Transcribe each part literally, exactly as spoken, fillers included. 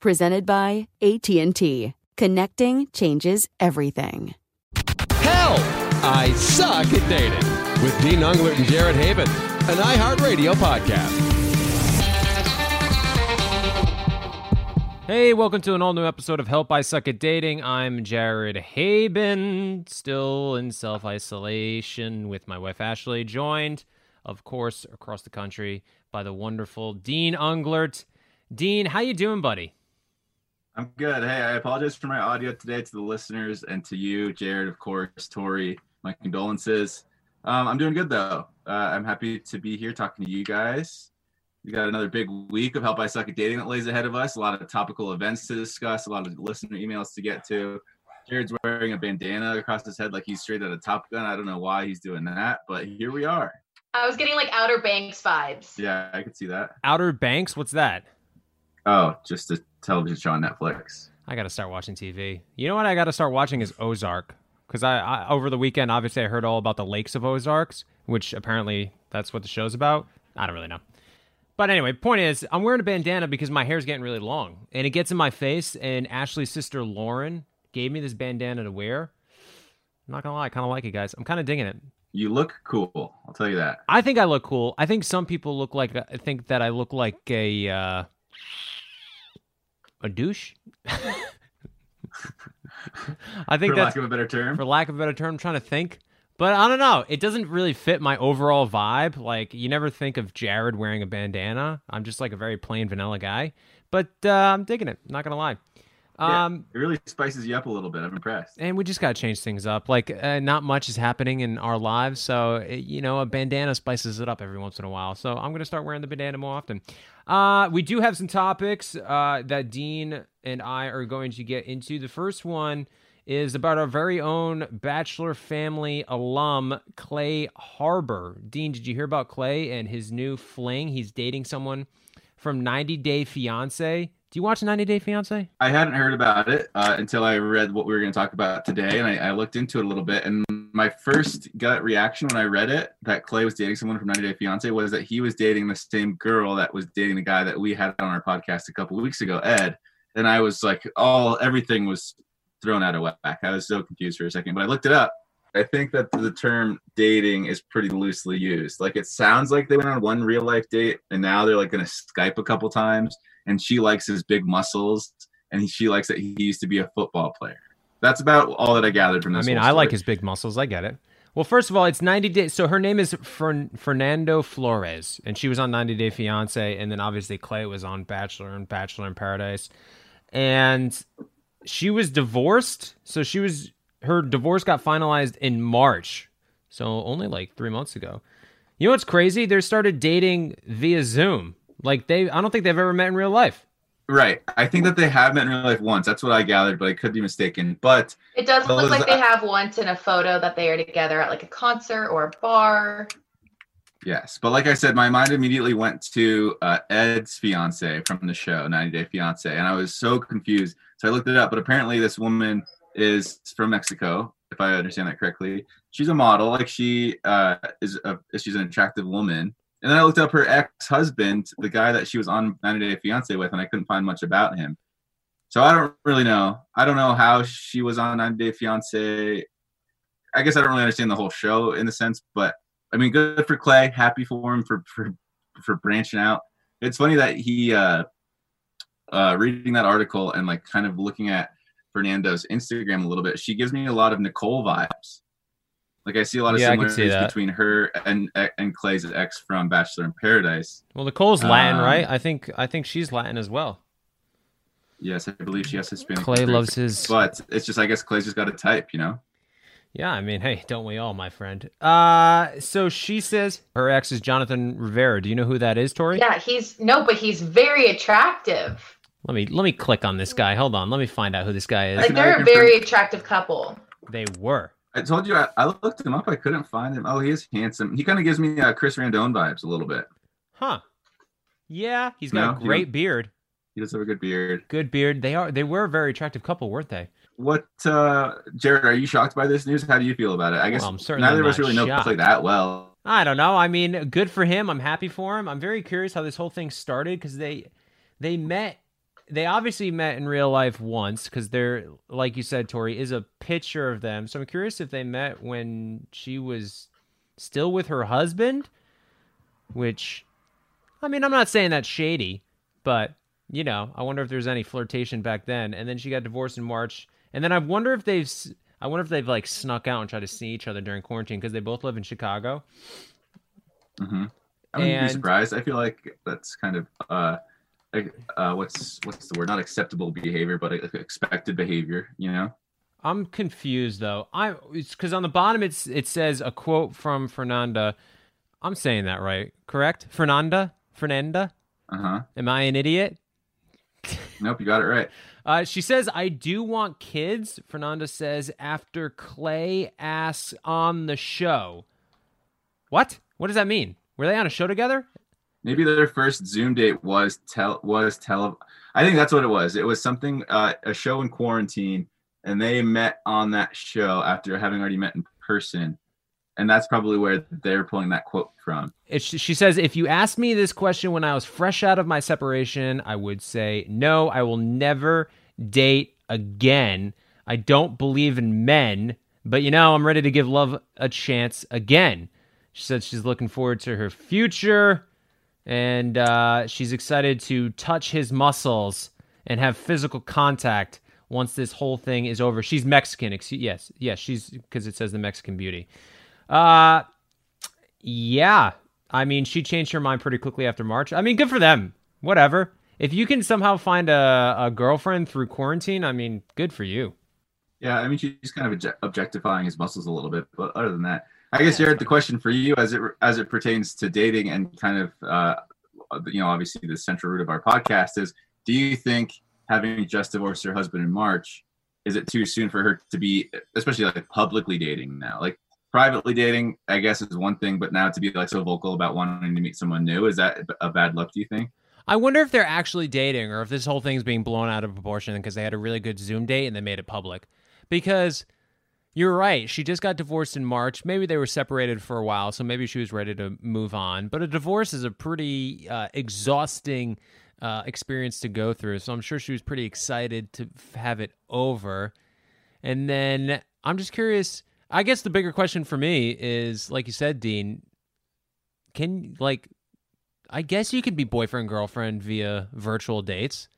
Presented by A T and T. Connecting changes everything. Help! I Suck at Dating with Dean Unglert and Jared Haben, an iHeartRadio podcast. Hey, welcome to an all-new episode of Help, I Suck at Dating. I'm Jared Haben, still in self-isolation with my wife Ashley, joined, of course, across the country by the wonderful Dean Unglert. Dean, how you doing, buddy? I'm good. Hey, I apologize for my audio today to the listeners and to you, Jared, of course, Tori, my condolences. Um, I'm doing good, though. Uh, I'm happy to be here talking to you guys. We got another big week of Help I Suck at Dating that lays ahead of us. A lot of topical events to discuss, a lot of listener emails to get to. Jared's wearing a bandana across his head like he's straight out of Top Gun. I don't know why he's doing that, but here we are. I was getting like Outer Banks vibes. Yeah, I could see that. Outer Banks? What's that? Oh, just a television show on Netflix. I got to start watching T V. You know what I got to start watching is Ozark. Because I, I over the weekend, obviously, I heard all about the lakes of Ozarks, which apparently that's what the show's about. I don't really know. But anyway, point is, I'm wearing a bandana because my hair's getting really long. And it gets in my face. And Ashley's sister, Lauren, gave me this bandana to wear. I'm not going to lie. I kind of like it, guys. I'm kind of digging it. You look cool. I'll tell you that. I think I look cool. I think some people look like, I think that I look like a... Uh, A douche? I think for that's, lack of a better term. For lack of a better term, I'm trying to think. But I don't know. It doesn't really fit my overall vibe. Like, you never think of Jared wearing a bandana. I'm just like a very plain vanilla guy. But uh, I'm digging it. Not going to lie. Um, yeah, it really spices you up a little bit. I'm impressed. And we just got to change things up. Like, uh, not much is happening in our lives. So, it, you know, a bandana spices it up every once in a while. So I'm going to start wearing the bandana more often. Uh, we do have some topics uh, that Dean and I are going to get into. The first one is about our very own Bachelor family alum, Clay Harbor. Dean, did you hear about Clay and his new fling? He's dating someone from ninety Day Fiance. Do you watch ninety Day Fiance? I hadn't heard about it uh, until I read what we were going to talk about today, and I, I looked into it a little bit, and my first gut reaction when I read it, that Clay was dating someone from ninety Day Fiance, was that he was dating the same girl that was dating the guy that we had on our podcast a couple weeks ago, Ed. And I was like, all everything was thrown out of whack. I was so confused for a second, but I looked it up. I think that the term dating is pretty loosely used. Like, it sounds like they went on one real life date, and now they're like going to Skype a couple times, and she likes his big muscles, and he, she likes that he used to be a football player. That's about all that I gathered from this. I mean, I story. Like his big muscles. I get it. Well, first of all, it's ninety days. So her name is Fern- Fernanda Flores, and she was on ninety Day Fiance, and then obviously Clay was on Bachelor and Bachelor in Paradise, and she was divorced. So she was her divorce got finalized in March, so only like three months ago. You know what's crazy? They started dating via Zoom. Like, they, I don't think they've ever met in real life. Right. I think that they have met in real life once. That's what I gathered, but I could be mistaken. But it does look like they have once in a photo that they are together at like a concert or a bar. Yes. But like I said, my mind immediately went to uh, Ed's fiance from the show, ninety day fiance. And I was so confused. So I looked it up, but apparently this woman is from Mexico, if I understand that correctly. She's a model. Like she uh, is, a, she's an attractive woman. And then I looked up her ex-husband, the guy that she was on ninety day fiance with, and I couldn't find much about him. So I don't really know. I don't know how she was on ninety day fiance. I guess I don't really understand the whole show in a sense, but I mean, good for Clay. Happy for him for for, for branching out. It's funny that he, uh, uh, reading that article and like kind of looking at Fernanda's Instagram a little bit, she gives me a lot of Nicole vibes. Like, I see a lot of yeah, similarities between her and and Clay's ex from Bachelor in Paradise. Well, Nicole's Latin, um, right? I think I think she's Latin as well. Yes, I believe she has Hispanic. Clay loves his... But it's just, I guess Clay's just got a type, you know? Yeah, I mean, hey, don't we all, my friend. Uh, so she says her ex is Jonathan Rivera. Do you know who that is, Tori? Yeah, he's... No, but he's very attractive. Let me, let me click on this guy. Hold on. Let me find out who this guy is. Like, they're a very attractive couple. They were. I told you, I, I looked him up. I couldn't find him. Oh, he is handsome. He kind of gives me uh, Chris Rendon vibes a little bit. Huh. Yeah, he's got no, a great he, beard. He does have a good beard. Good beard. They are. They were a very attractive couple, weren't they? What, uh, Jared, are you shocked by this news? How do you feel about it? I guess well, neither of us really shocked. know Clay that well. I don't know. I mean, good for him. I'm happy for him. I'm very curious how this whole thing started because they they met. They obviously met in real life once because there, like you said, Tori, is a picture of them. So I'm curious if they met when she was still with her husband, which, I mean, I'm not saying that's shady, but, you know, I wonder if there's any flirtation back then. And then she got divorced in March. And then I wonder if they've, I wonder if they've like snuck out and tried to see each other during quarantine because they both live in Chicago. Mm-hmm. I wouldn't and... be surprised. I feel like that's kind of, uh, Uh, what's what's the word? Not acceptable behavior, but expected behavior. You know. I'm confused though. I it's because on the bottom it's it says a quote from Fernanda. I'm saying that right? Correct? Fernanda? Fernanda? Uh huh. Am I an idiot? Nope, you got it right. uh, she says, "I do want kids." Fernanda says after Clay asks on the show. What? What does that mean? Were they on a show together? Maybe their first Zoom date was tell was tele. I think that's what it was. It was something uh, a show in quarantine, and they met on that show after having already met in person, and that's probably where they're pulling that quote from. It, she says, "If you asked me this question when I was fresh out of my separation, I would say no. I will never date again. I don't believe in men, but you know I'm ready to give love a chance again." She said she's looking forward to her future. And uh, she's excited to touch his muscles and have physical contact once this whole thing is over. She's Mexican. Excuse, yes, yes, she's because it says the Mexican beauty. Uh, yeah, I mean, she changed her mind pretty quickly after March. I mean, good for them. Whatever. If you can somehow find a, a girlfriend through quarantine, I mean, good for you. Yeah, I mean, she's kind of objectifying his muscles a little bit, but other than that, I guess, Jared, the question for you as it as it pertains to dating and kind of, uh, you know, obviously the central root of our podcast is, do you think having just divorced her husband in March, is it too soon for her to be, especially like publicly dating now? Like privately dating, I guess, is one thing, but now to be like so vocal about wanting to meet someone new, is that a bad look, do you think? I wonder if they're actually dating or if this whole thing is being blown out of proportion because they had a really good Zoom date and they made it public. Because... You're right. She just got divorced in March. Maybe they were separated for a while, so maybe she was ready to move on. But a divorce is a pretty uh, exhausting uh, experience to go through, so I'm sure she was pretty excited to have it over. And then I'm just curious. I guess the bigger question for me is, like you said, Dean, can, like, I guess you could be boyfriend, girlfriend via virtual dates.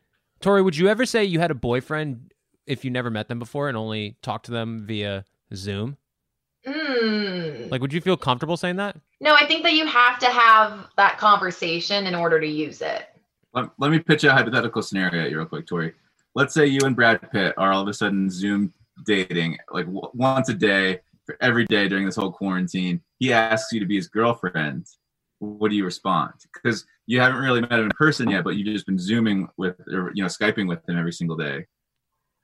Tori, would you ever say you had a boyfriend if you never met them before and only talked to them via Zoom? Mm. Like, would you feel comfortable saying that? No, I think that you have to have that conversation in order to use it. Let, let me pitch a hypothetical scenario at you real quick, Tori. Let's say you and Brad Pitt are all of a sudden Zoom dating, like w- once a day, for every day during this whole quarantine. He asks you to be his girlfriend. What do you respond? Because you haven't really met him in person yet, but you've just been Zooming with, or, you know, Skyping with him every single day.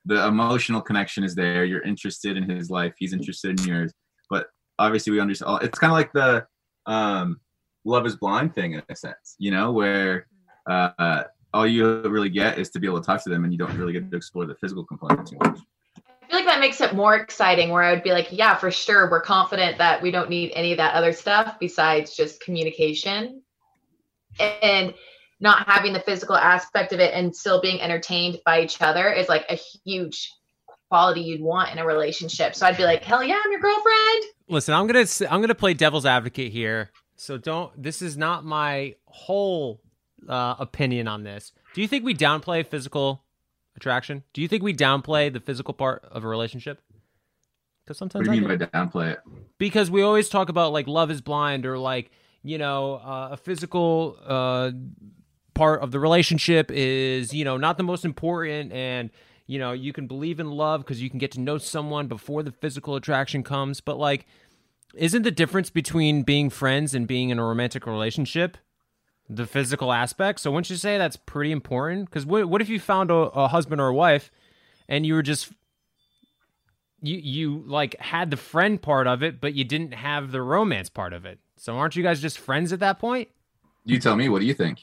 The emotional connection is there. You're interested in his life. He's interested in yours. But obviously we understand. It's kind of like the um, Love is Blind thing in a sense, you know, where uh, all you really get is to be able to talk to them, and you don't really get to explore the physical component too much. I feel like that makes it more exciting, where I would be like, yeah, for sure. We're confident that we don't need any of that other stuff besides just communication and not having the physical aspect of it and still being entertained by each other is like a huge quality you'd want in a relationship. So I'd be like, hell yeah, I'm your girlfriend. Listen, I'm going to, I'm going to play devil's advocate here. So don't, this is not my whole uh, opinion on this. Do you think we downplay physical attraction? Do you think we downplay the physical part of a relationship? Because sometimes what do you I mean do. by downplay it? Because we always talk about like Love is Blind, or like, you know, uh, a physical uh, part of the relationship is, you know, not the most important. And, you know, you can believe in love because you can get to know someone before the physical attraction comes. But like, isn't the difference between being friends and being in a romantic relationship the physical aspect? So wouldn't you say that's pretty important? Because what, what if you found a, a husband or a wife and you were just, you, you like had the friend part of it, but you didn't have the romance part of it. So aren't you guys just friends at that point? You tell me. What do you think?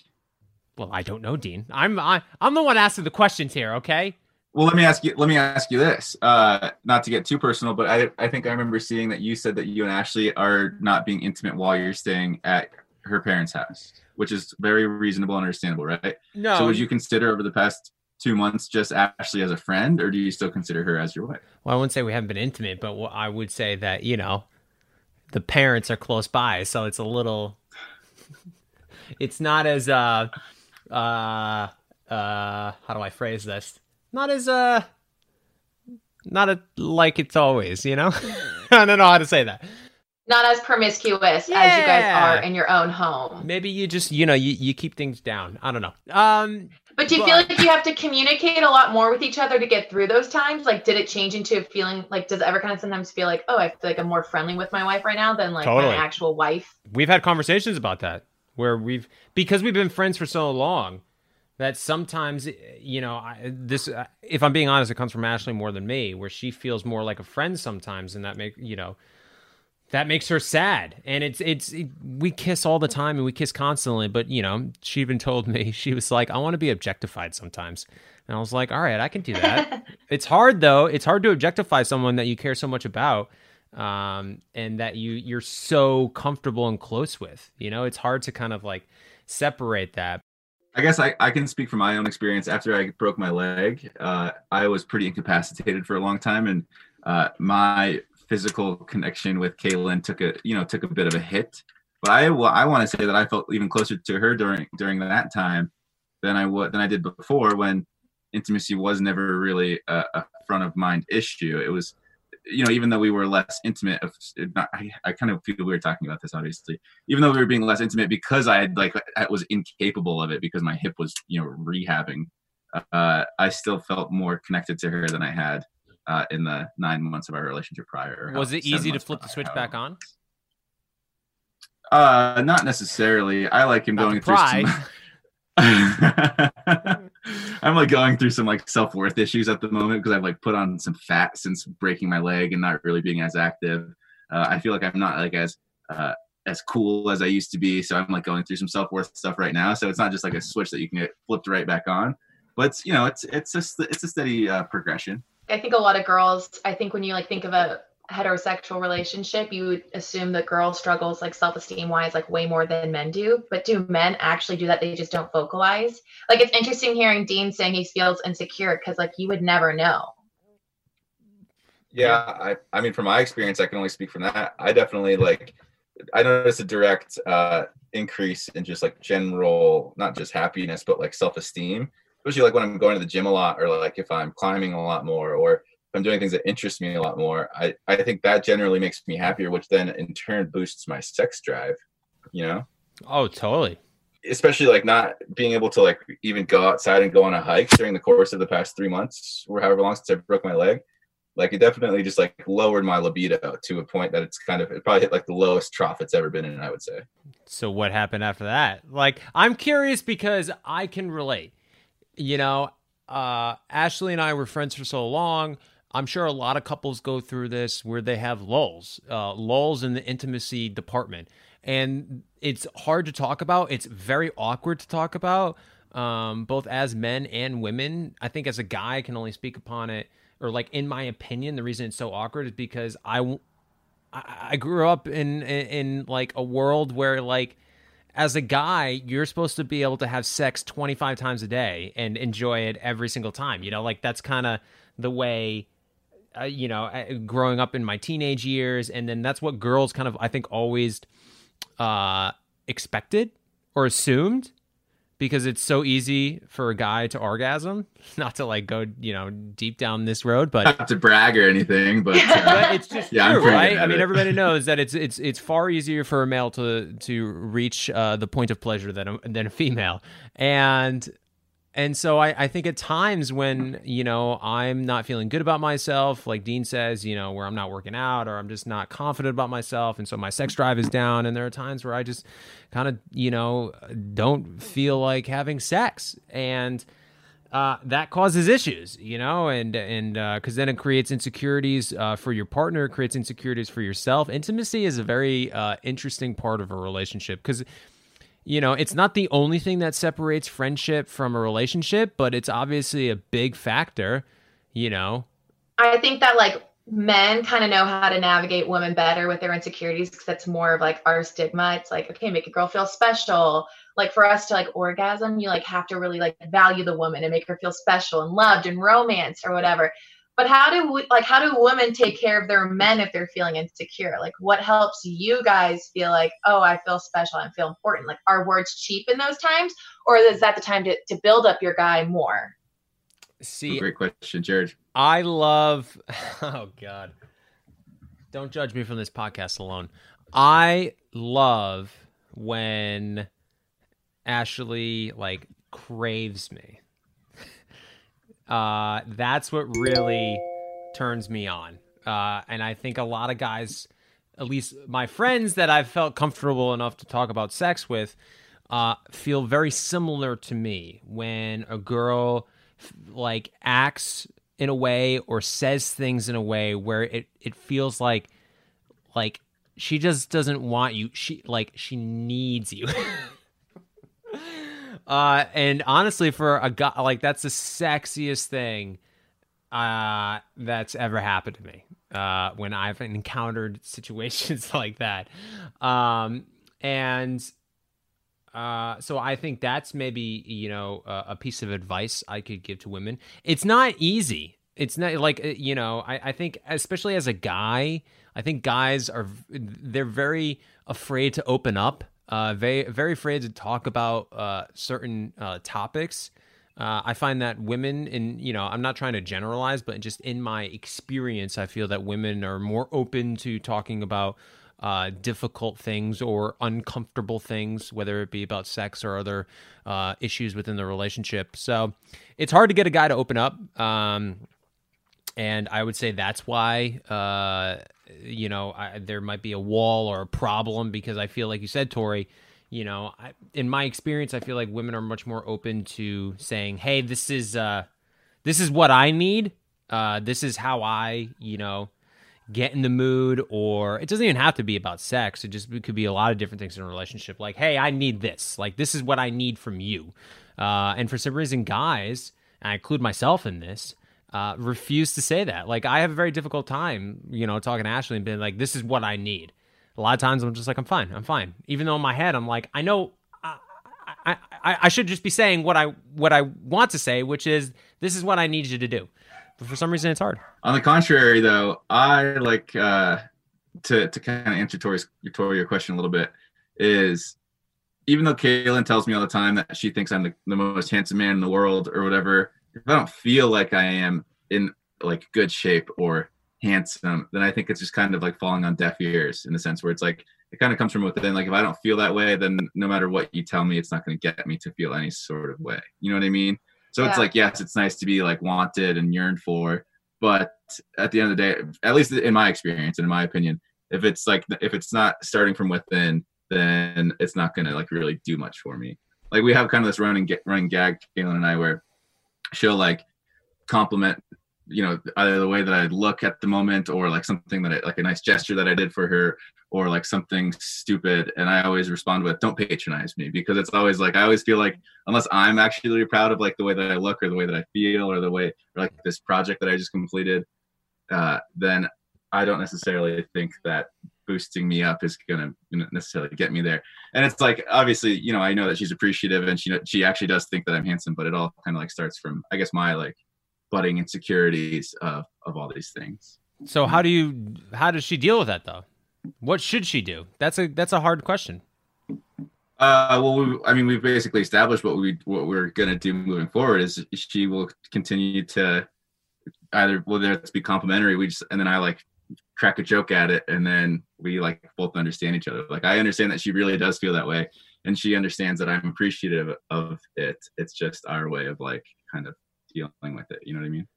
Well, I don't know, Dean. I'm I, I'm the one asking the questions here. Okay. Well, let me ask you. Let me ask you this. Uh, not to get too personal, but I I think I remember seeing that you said that you and Ashley are not being intimate while you're staying at her parents' house, which is very reasonable and understandable, right? No. So would you consider over the past two months just Ashley as a friend, or do you still consider her as your wife? Well, I wouldn't say we haven't been intimate, but I would say that, you know, the parents are close by, so it's a little, it's not as, uh, uh, uh, how do I phrase this? Not as, uh, not a, like it's always, you know? I don't know how to say that. Not as promiscuous yeah. as you guys are in your own home. Maybe you just, you know, you, you keep things down. I don't know. Um, but do you but... feel like you have to communicate a lot more with each other to get through those times? Like, did it change into feeling like, does it ever kind of sometimes feel like, oh, I feel like I'm more friendly with my wife right now than like totally. my actual wife? We've had conversations about that where we've, because we've been friends for so long that sometimes, you know, I, this, if I'm being honest, it comes from Ashley more than me, where she feels more like a friend sometimes, and that make, you know, that makes her sad. And it's, it's, it, we kiss all the time and we kiss constantly, but you know, she even told me, she was like, I want to be objectified sometimes. And I was like, all right, I can do that. It's hard though. It's hard to objectify someone that you care so much about. Um, and that you, you're so comfortable and close with, you know, it's hard to kind of like separate that. I guess I, I can speak from my own experience. After I broke my leg, uh, I was pretty incapacitated for a long time. And, uh, my physical connection with Kaitlyn took a, you know, took a bit of a hit, but I, well, I want to say that I felt even closer to her during, during that time than I would, than I did before, when intimacy was never really a, a front of mind issue. It was, you know, even though we were less intimate, not, I, I kind of feel we were talking about this, obviously, even though we were being less intimate because I had like, I was incapable of it because my hip was, you know, rehabbing. Uh, I still felt more connected to her than I had Uh, in the nine months of our relationship prior. Was it easy to flip the switch back on? Uh, not necessarily. I like him going through some... I'm like going through some like self-worth issues at the moment because I've like put on some fat since breaking my leg and not really being as active. Uh, I feel like I'm not like as uh, as cool as I used to be. So I'm like going through some self-worth stuff right now. So it's not just like a switch that you can get flipped right back on. But it's, you know, it's, it's, a, it's a steady uh, progression. I think a lot of girls, I think when you like think of a heterosexual relationship, you would assume that girl struggles like self-esteem wise, like way more than men do. But do men actually do that? They just don't vocalize. Like, it's interesting hearing Dean saying he feels insecure, because like you would never know. Yeah, I, I mean, from my experience, I can only speak from that. I definitely like, I noticed a direct uh, increase in just like general, not just happiness, but like self-esteem. Especially like when I'm going to the gym a lot, or like if I'm climbing a lot more, or if I'm doing things that interest me a lot more, I, I think that generally makes me happier, which then in turn boosts my sex drive, you know? Oh, totally. Especially like not being able to like even go outside and go on a hike during the course of the past three months or however long since I broke my leg. Like, it definitely just like lowered my libido to a point that it's kind of, it probably hit like the lowest trough it's ever been in, I would say. So what happened after that? Like, I'm curious because I can relate, you know, uh, Ashley and I were friends for so long. I'm sure a lot of couples go through this where they have lulls, uh, lulls in the intimacy department, and it's hard to talk about. It's very awkward to talk about, um, both as men and women. I think as a guy, I can only speak upon it. Or like, in my opinion, the reason it's so awkward is because I, I grew up in, in, in like a world where like, as a guy, you're supposed to be able to have sex twenty-five times a day and enjoy it every single time. You know, like that's kind of the way, uh, you know, growing up in my teenage years. And then that's what girls kind of, I think, always uh, expected or assumed. Because it's so easy for a guy to orgasm, not to like go, you know, deep down this road, but not to brag or anything, but, uh, but it's just yeah, true, right? I mean, it. Everybody knows that it's it's it's far easier for a male to to reach uh, the point of pleasure than a, than a female, and and so I, I think at times when, you know, I'm not feeling good about myself, like Dean says, you know, where I'm not working out or I'm just not confident about myself, and so my sex drive is down, and there are times where I just kind of, you know, don't feel like having sex, and uh, that causes issues, you know, and and because uh, then it creates insecurities uh, for your partner, it creates insecurities for yourself. Intimacy is a very uh, interesting part of a relationship because, you know, it's not the only thing that separates friendship from a relationship, but it's obviously a big factor, you know. I think that like men kind of know how to navigate women better with their insecurities because that's more of like our stigma. It's like, okay, make a girl feel special. Like for us to like orgasm, you like have to really like value the woman and make her feel special and loved and romanced or whatever. But how do we, like how do women take care of their men if they're feeling insecure? Like what helps you guys feel like, oh, I feel special, I feel important? Like are words cheap in those times, or is that the time to, to build up your guy more? See, great question, Jared. I love, oh God, don't judge me from this podcast alone. I love when Ashley like craves me. Uh, that's what really turns me on. Uh, and I think a lot of guys, at least my friends that I've felt comfortable enough to talk about sex with, uh, feel very similar to me when a girl like acts in a way or says things in a way where it, it feels like, like she just doesn't want you. She like, she needs you. Uh, and honestly, for a guy, like that's the sexiest thing, uh, that's ever happened to me, uh, when I've encountered situations like that. Um, and, uh, so I think that's maybe, you know, uh, a piece of advice I could give to women. It's not easy. It's not like, you know, I, I think especially as a guy, I think guys are, they're very afraid to open up. Uh, very, very afraid to talk about uh, certain uh, topics. Uh, I find that women, in you know, I'm not trying to generalize, but just in my experience, I feel that women are more open to talking about uh, difficult things or uncomfortable things, whether it be about sex or other uh, issues within the relationship. So it's hard to get a guy to open up. Um, and I would say that's why... Uh, you know, I, there might be a wall or a problem because I feel like you said, Tori, you know, I, in my experience, I feel like women are much more open to saying, hey, this is, uh, this is what I need. Uh, this is how I, you know, get in the mood, or it doesn't even have to be about sex. It just it could be a lot of different things in a relationship. Like, hey, I need this. Like, this is what I need from you. Uh, and for some reason, guys, and I include myself in this, Uh, refuse to say that. Like, I have a very difficult time, you know, talking to Ashley and being like, this is what I need. A lot of times I'm just like, I'm fine, I'm fine. Even though in my head, I'm like, I know I, I, I, I should just be saying what I, what I want to say, which is, this is what I need you to do. But for some reason, it's hard. On the contrary, though, I like uh, to, to kind of answer Tori's, Tori, your question a little bit is, even though Kaitlyn tells me all the time that she thinks I'm the, the most handsome man in the world or whatever, if I don't feel like I am in like good shape or handsome, then I think it's just kind of like falling on deaf ears in the sense where it's like, it kind of comes from within. Like if I don't feel that way, then no matter what you tell me, it's not going to get me to feel any sort of way. You know what I mean? So yeah. It's like, yes, it's nice to be like wanted and yearned for, But at the end of the day, at least in my experience and in my opinion, if it's like, if it's not starting from within, then it's not going to like really do much for me. Like we have kind of this running, running gag, Kaitlyn and I, where she'll like compliment, you know, either the way that I look at the moment or like something that I, like a nice gesture that I did for her or like something stupid. And I always respond with, don't patronize me, because it's always like, I always feel like unless I'm actually proud of like the way that I look or the way that I feel or the way, or like this project that I just completed, uh, then I don't necessarily think that boosting me up is going to necessarily get me there. And it's like, obviously, you know, I know that she's appreciative and she, she actually does think that I'm handsome, but it all kind of like starts from, I guess, my like budding insecurities of, of all these things. So how do you, how does she deal with that though? What should she do? That's a, that's a hard question. Uh, well, we, I mean, we've basically established what we, what we're going to do moving forward is she will continue to either, whether it's be complimentary, we just, and then I like crack a joke at it. And then we like both understand each other. Like I understand that she really does feel that way. And she understands that I'm appreciative of it. It's just our way of like kind of dealing with it. You know what I mean?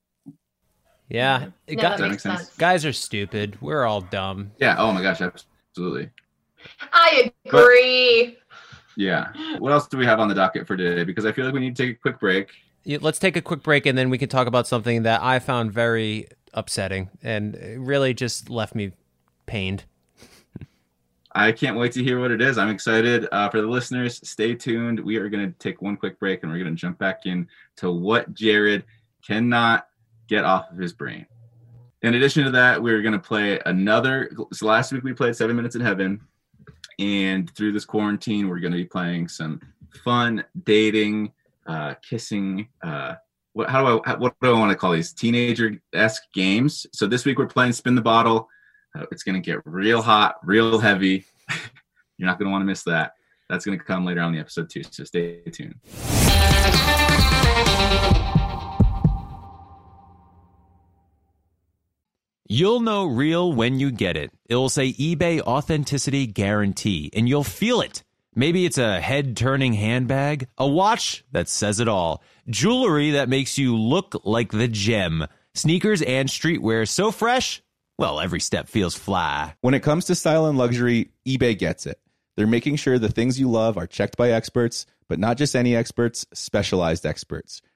Yeah, it no, got, that makes sense. Guys are stupid. We're all dumb. Yeah. Oh my gosh, absolutely. I agree. But, yeah. What else do we have on the docket for today? Because I feel like we need to take a quick break. Yeah, let's take a quick break, and then we can talk about something that I found very upsetting and really just left me pained. I can't wait to hear what it is. I'm excited. Uh, for the listeners, stay tuned. We are going to take one quick break, and we're going to jump back in to what Jared cannot get off of his brain. In addition to that, we're going to play another. So last week we played Seven Minutes in Heaven, and through this quarantine, we're going to be playing some fun dating, uh, kissing. Uh, what, how do I? What do I want to call these? Teenager-esque games. So this week we're playing Spin the Bottle. Uh, it's going to get real hot, real heavy. You're not going to want to miss that. That's going to come later on in the episode too. So stay tuned. You'll know real when you get it. It'll say eBay Authenticity Guarantee, and you'll feel it. Maybe it's a head-turning handbag, a watch that says it all, jewelry that makes you look like the gem, sneakers and streetwear so fresh, well, every step feels fly. When it comes to style and luxury, eBay gets it. They're making sure the things you love are checked by experts, but not just any experts, specialized experts.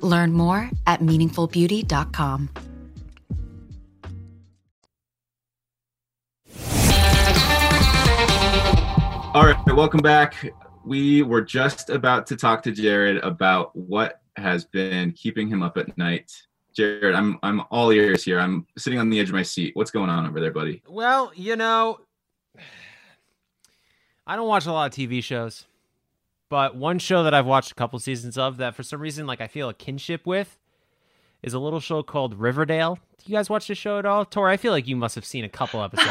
Learn more at meaningful beauty dot com. All right, welcome back. We were just about to talk to Jared about what has been keeping him up at night. Jared, I'm I'm all ears here. I'm sitting on the edge of my seat. What's going on over there, buddy? Well, you know, I don't watch a lot of T V shows. But one show that I've watched a couple seasons of that for some reason, like, I feel a kinship with is a little show called Riverdale. Do you guys watch this show at all? Tori, I feel like you must have seen a couple episodes.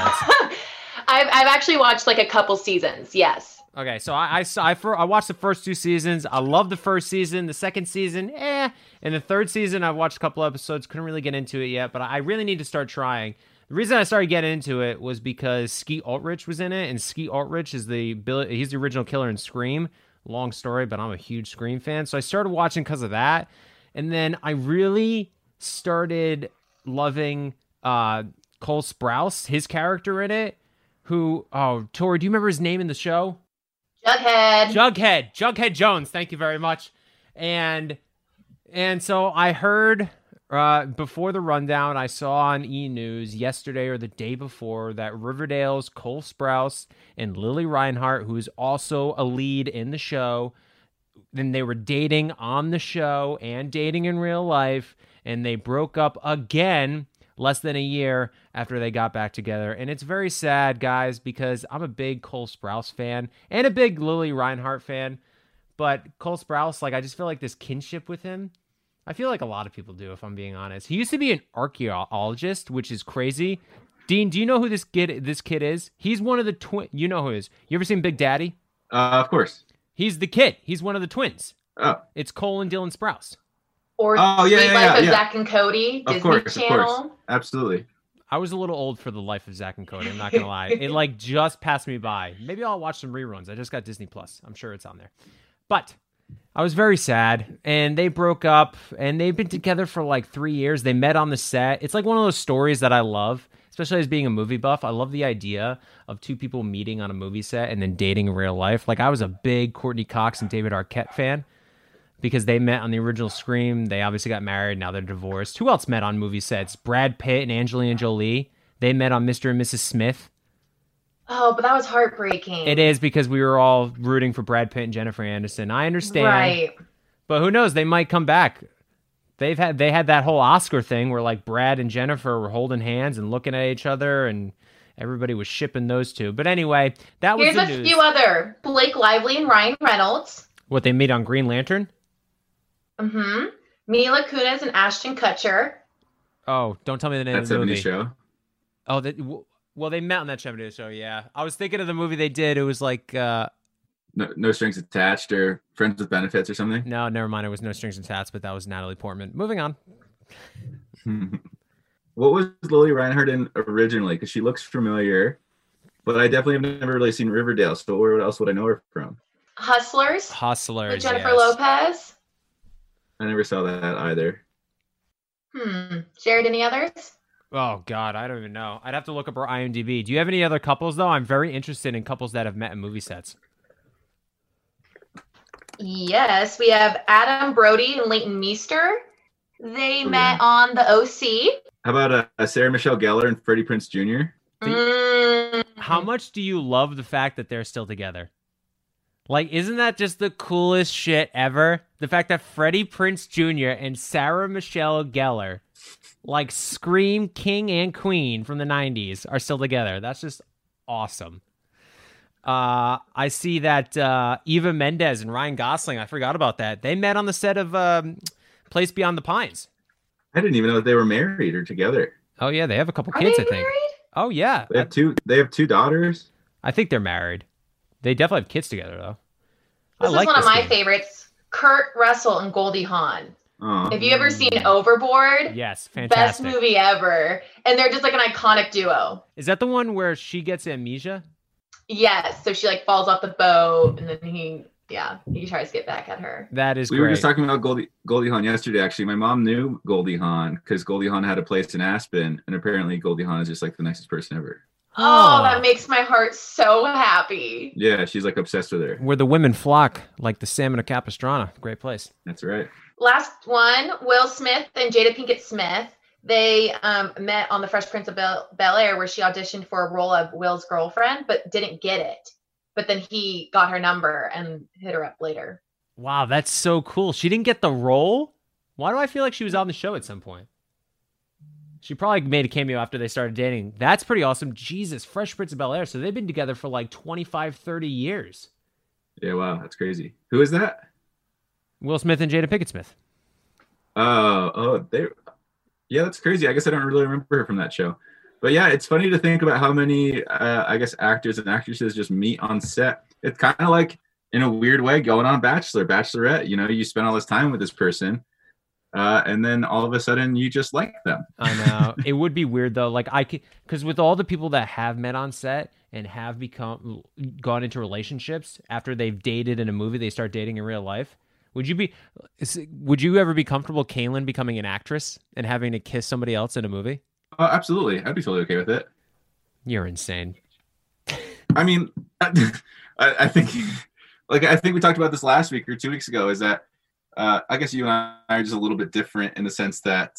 I've, I've actually watched like a couple seasons, yes. Okay, so I, I, saw, I, for, I watched the first two seasons. I loved the first season. The second season, eh. And the third season, I watched a couple episodes. Couldn't really get into it yet, but I really need to start trying. The reason I started getting into it was because Skeet Ulrich was in it, and Skeet Ulrich is the he's the original killer in Scream. Long story, but I'm a huge Scream fan. So I started watching because of that. And then I really started loving uh, Cole Sprouse, his character in it, who, oh, Tori, do you remember his name in the show? Jughead. Jughead. Jughead Jones. Thank you very much. And and so I heard uh, before the rundown, I saw on E! News yesterday or the day before that Riverdale's Cole Sprouse and Lili Reinhart, who is also a lead in the show, then they were dating on the show and dating in real life, and they broke up again less than a year after they got back together. And it's very sad, guys, because I'm a big Cole Sprouse fan and a big Lili Reinhart fan. But Cole Sprouse, like, I just feel like this kinship with him. I feel like a lot of people do, if I'm being honest. He used to be an archaeologist, which is crazy. Dean, do you know who this kid, this kid is? He's one of the twin. You know who he is. You ever seen Big Daddy? Uh, of course. He's the kid. He's one of the twins. Oh. It's Cole and Dylan Sprouse. Or oh, yeah, Suite yeah, Life yeah, of yeah. Zack and Cody, Disney of course, Channel. Of course. Absolutely. I was a little old for The Life of Zack and Cody, I'm not going to lie. It like just passed me by. Maybe I'll watch some reruns. I just got Disney Plus. I'm sure it's on there. But I was very sad, and they broke up, and they've been together for like three years. They met on the set. It's like one of those stories that I love, especially as being a movie buff. I love the idea of two people meeting on a movie set and then dating in real life. Like, I was a big Courtney Cox and David Arquette fan because they met on the original Scream. They obviously got married. Now they're divorced. Who else met on movie sets? Brad Pitt and Angelina Jolie. They met on Mister and Missus Smith. Oh, but that was heartbreaking. It is, because we were all rooting for Brad Pitt and Jennifer Aniston. I understand. Right. But who knows? They might come back. They've had they had that whole Oscar thing where like Brad and Jennifer were holding hands and looking at each other, and everybody was shipping those two. But anyway, that was the news. Here's a few other. Blake Lively and Ryan Reynolds. What, they meet on Green Lantern? Mm-hmm. Mila Kunis and Ashton Kutcher. Oh, don't tell me the name of the movie. That's a new show. Oh, that, well, they met on that seventies show, yeah. I was thinking of the movie they did. It was like... Uh, No, no Strings Attached or Friends with Benefits or something? No, never mind. It was No Strings Attached, but that was Natalie Portman. Moving on. What was Lili Reinhart in originally? Because she looks familiar, but I definitely have never really seen Riverdale, so where else would I know her from? Hustlers. Hustlers, with Jennifer yes. Lopez. I never saw that either. Hmm. Jared, any others? Oh, God, I don't even know. I'd have to look up her I M D B. Do you have any other couples, though? I'm very interested in couples that have met in movie sets. Yes, we have Adam Brody and Leighton Meester. They Ooh. met on The O C. How about uh, Sarah Michelle Gellar and Freddie Prinze Junior? Mm. How much do you love the fact that they're still together? Like, isn't that just the coolest shit ever? The fact that Freddie Prinze Junior and Sarah Michelle Gellar, like Scream King and Queen from the nineties, are still together. That's just awesome. Uh, I see that uh, Eva Mendes and Ryan Gosling, I forgot about that. They met on the set of um, Place Beyond the Pines. I didn't even know that they were married or together. Oh, yeah. They have a couple Are kids, I think. Married? Oh, yeah. They have, two, they have two daughters. I think they're married. They definitely have kids together, though. This I like is one this of my game. favorites. Kurt Russell and Goldie Hawn. Oh. Have you ever seen Overboard? Yes, fantastic. Best movie ever. And they're just like an iconic duo. Is that the one where she gets amnesia? Yes, so she like falls off the boat, and then he, yeah, he tries to get back at her. That is we great. We were just talking about Goldie, Goldie Hawn yesterday, actually. My mom knew Goldie Hawn because Goldie Hawn had a place in Aspen, and apparently Goldie Hawn is just like the nicest person ever. Oh, oh, that makes my heart so happy. Yeah, she's like obsessed with her. Where the women flock, like the salmon of Capistrano. Great place. That's right. Last one, Will Smith and Jada Pinkett Smith. They um, met on The Fresh Prince of Bel-, Bel Air, where she auditioned for a role of Will's girlfriend, but didn't get it. But then he got her number and hit her up later. Wow, that's so cool. She didn't get the role? Why do I feel like she was on the show at some point? She probably made a cameo after they started dating. That's pretty awesome. Jesus, Fresh Prince of Bel Air. So they've been together for like twenty-five, thirty years. Yeah, wow, that's crazy. Who is that? Will Smith and Jada Pinkett Smith. Oh, oh, they. Yeah, that's crazy. I guess I don't really remember her from that show. But yeah, it's funny to think about how many, uh, I guess, actors and actresses just meet on set. It's kind of like, in a weird way, going on Bachelor, Bachelorette. You know, you spend all this time with this person, uh, and then all of a sudden you just like them. I know. It would be weird, though. Like, I could, because with all the people that have met on set and have become, gone into relationships after they've dated in a movie, they start dating in real life. Would you be, would you ever be comfortable Kaitlyn becoming an actress and having to kiss somebody else in a movie? Oh, uh, absolutely. I'd be totally okay with it. You're insane. I mean, I, I think, like, I think we talked about this last week or two weeks ago, is that uh, I guess you and I are just a little bit different in the sense that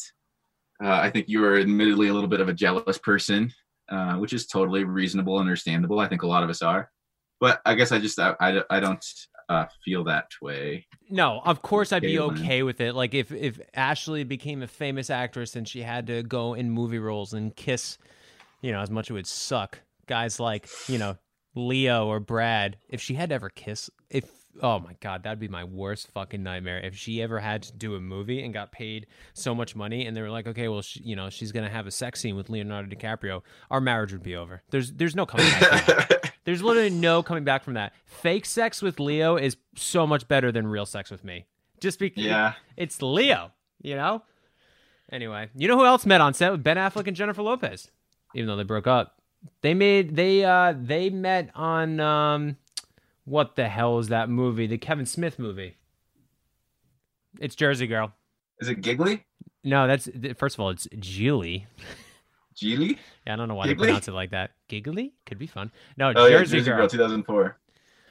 uh, I think you are admittedly a little bit of a jealous person, uh, which is totally reasonable and understandable. I think a lot of us are, but I guess I just, I, I, I don't, Uh, feel that way. No, of course I'd be okay with it. Like if, if Ashley became a famous actress and she had to go in movie roles and kiss, you know, as much it would suck, guys like, you know, Leo or Brad, if she had to ever kiss, if, oh my God, that'd be my worst fucking nightmare. If she ever had to do a movie and got paid so much money and they were like, okay, well, she, you know, she's going to have a sex scene with Leonardo DiCaprio, our marriage would be over. There's, there's no coming back. There's literally no coming back from that. Fake sex with Leo is so much better than real sex with me. Just because yeah. It's Leo, you know? Anyway, you know who else met on set with Ben Affleck and Jennifer Lopez? Even though they broke up. They made they uh they met on um what the hell is that movie? The Kevin Smith movie. It's Jersey Girl. Is it Giggly? No, that's first of all, it's Julie. Geely? Yeah, I don't know why Giggly? They pronounce it like that. Giggly? Could be fun. No, oh, Jersey, yeah, Jersey Girl. Girl two thousand four.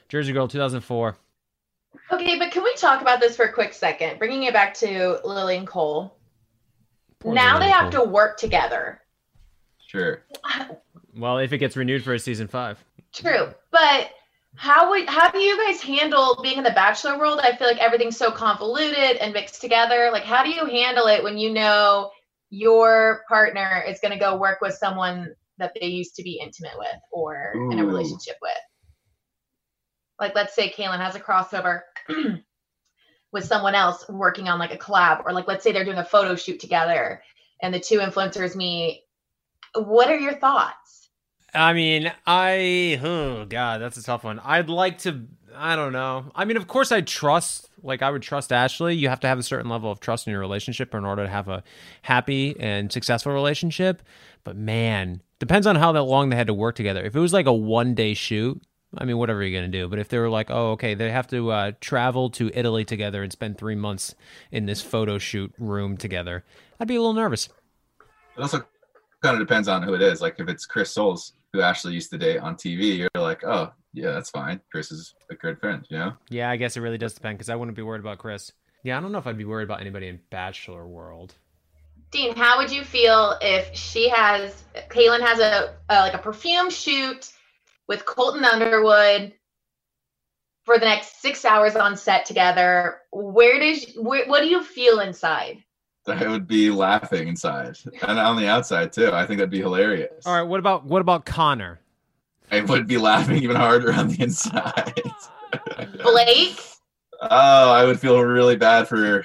Jersey Girl two thousand four. Okay, but can we talk about this for a quick second? Bringing it back to Lily and Cole. Poor now Lily they have Cole. To work together. Sure. Well, if it gets renewed for a season five. True. But how would how do you guys handle being in the Bachelor world? I feel like everything's so convoluted and mixed together. Like, how do you handle it when you know your partner is going to go work with someone that they used to be intimate with or Ooh. In a relationship with? Like, let's say Kaitlyn has a crossover with someone else working on like a collab, or like, let's say they're doing a photo shoot together and the two influencers meet. What are your thoughts? I mean, I, oh God, that's a tough one. I'd like to, I don't know. I mean, of course I trust, like I would trust Ashley. You have to have a certain level of trust in your relationship in order to have a happy and successful relationship. But man, depends on how long they had to work together. If it was like a one day shoot, I mean, whatever you're going to do. But if they were like, oh, okay, they have to uh, travel to Italy together and spend three months in this photo shoot room together, I'd be a little nervous. It also kind of depends on who it is. Like if it's Chris Soules, who Ashley used to date on T V, you're like, oh, yeah, that's fine. Chris is a good friend, you know? Yeah, I guess it really does depend, because I wouldn't be worried about Chris. Yeah, I don't know if I'd be worried about anybody in Bachelor world. Dean, how would you feel if she has, Kaitlyn has a, a like a perfume shoot with Colton Underwood for the next six hours on set together? Where does, where, what do you feel inside? I would be laughing inside and on the outside too. I think that'd be hilarious. All right, what about what about Connor? I would be laughing even harder on the inside. Blake? Oh, I would feel really bad for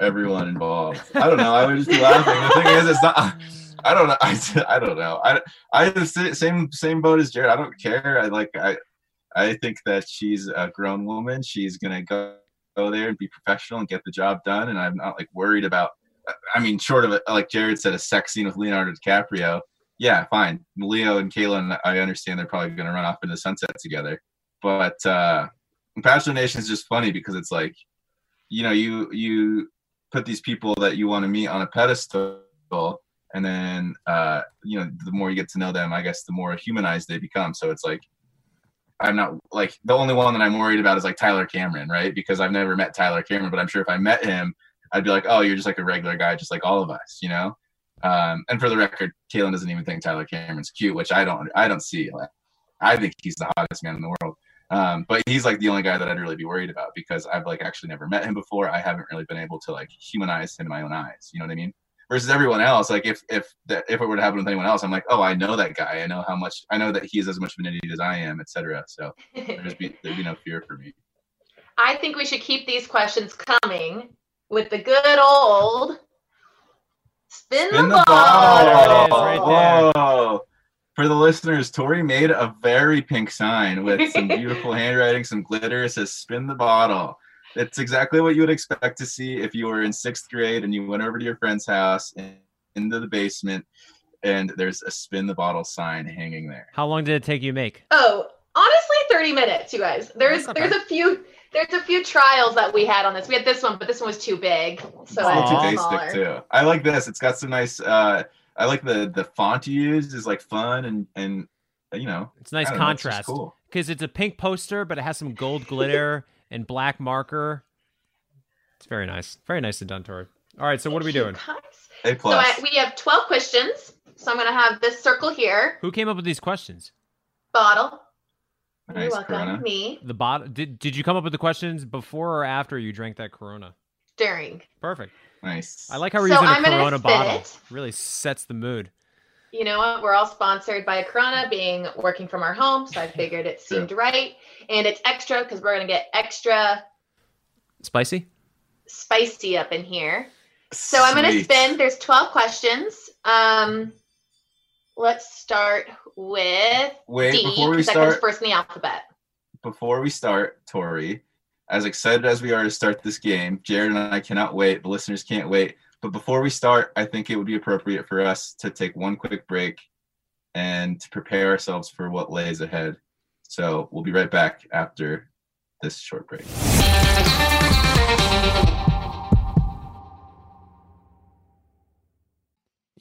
everyone involved. I don't know. I would just be laughing. The thing is, it's not. I don't know. I, I don't know. I I the same same boat as Jared. I don't care. I like. I I think that she's a grown woman. She's gonna go go there and be professional and get the job done. And I'm not like worried about. I mean, short of it, like Jared said, a sex scene with Leonardo DiCaprio. Yeah, fine. Leo and Kaitlyn, I understand they're probably going to run off into the sunset together. But uh, Bachelor Nation is just funny because it's like, you know, you you put these people that you want to meet on a pedestal, and then, uh, you know, the more you get to know them, I guess the more humanized they become. So it's like, I'm not like the only one that I'm worried about is like Tyler Cameron, right? Because I've never met Tyler Cameron, but I'm sure if I met him, I'd be like, oh, you're just like a regular guy, just like all of us, you know? Um, and for the record, Kaitlyn doesn't even think Tyler Cameron's cute, which I don't I don't see. Like, I think he's the hottest man in the world. Um, but he's like the only guy that I'd really be worried about because I've like actually never met him before. I haven't really been able to like humanize him in my own eyes. You know what I mean? versus everyone else. Like if if that, if it were to happen with anyone else, I'm like, oh, I know that guy. I know how much. I know that he's as much of an idiot as I am, et cetera. So there'd be, there'd be no fear for me. I think we should keep these questions coming with the good old spin, spin the, the ball. ball. Right there. Oh. For the listeners, Tori made a very pink sign with some beautiful handwriting, some glitter. It says, spin the bottle. It's exactly what you would expect to see if you were in sixth grade and you went over to your friend's house and into the basement, and there's a spin the bottle sign hanging there. How long did it take you to make? Oh, honestly, thirty minutes, you guys. There's there's a few there's a few trials that we had on this. We had this one, but this one was too big. So it's too basic, too. I like this. It's got some nice... Uh, I like the, the font you use is like fun and, and you know, it's nice contrast. It's cool. Cause it's a pink poster, but it has some gold glitter and black marker. It's very nice. Very nicely done, Tori. All right. So what are we doing? A plus. So I, we have twelve questions. So I'm going to have this circle here. Who came up with these questions? Bottle. Nice. You're welcome. Corona. Me. The bottle. Did, did you come up with the questions before or after you drank that Corona? During. Perfect. Nice. I like how we're so using a I'm Corona bottle. It. Really sets the mood. You know what? We're all sponsored by Corona, being working from our home, so I figured it seemed sure. right. And it's extra because we're gonna get extra spicy, spicy up in here. So Sweet. I'm gonna spin. There's twelve questions. Um, let's start with Wait, D, before we start, first in the alphabet. Before we start, Tori. As excited as we are to start this game, Jared and I cannot wait. The listeners can't wait. But before we start, I think it would be appropriate for us to take one quick break and to prepare ourselves for what lays ahead. So we'll be right back after this short break.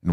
And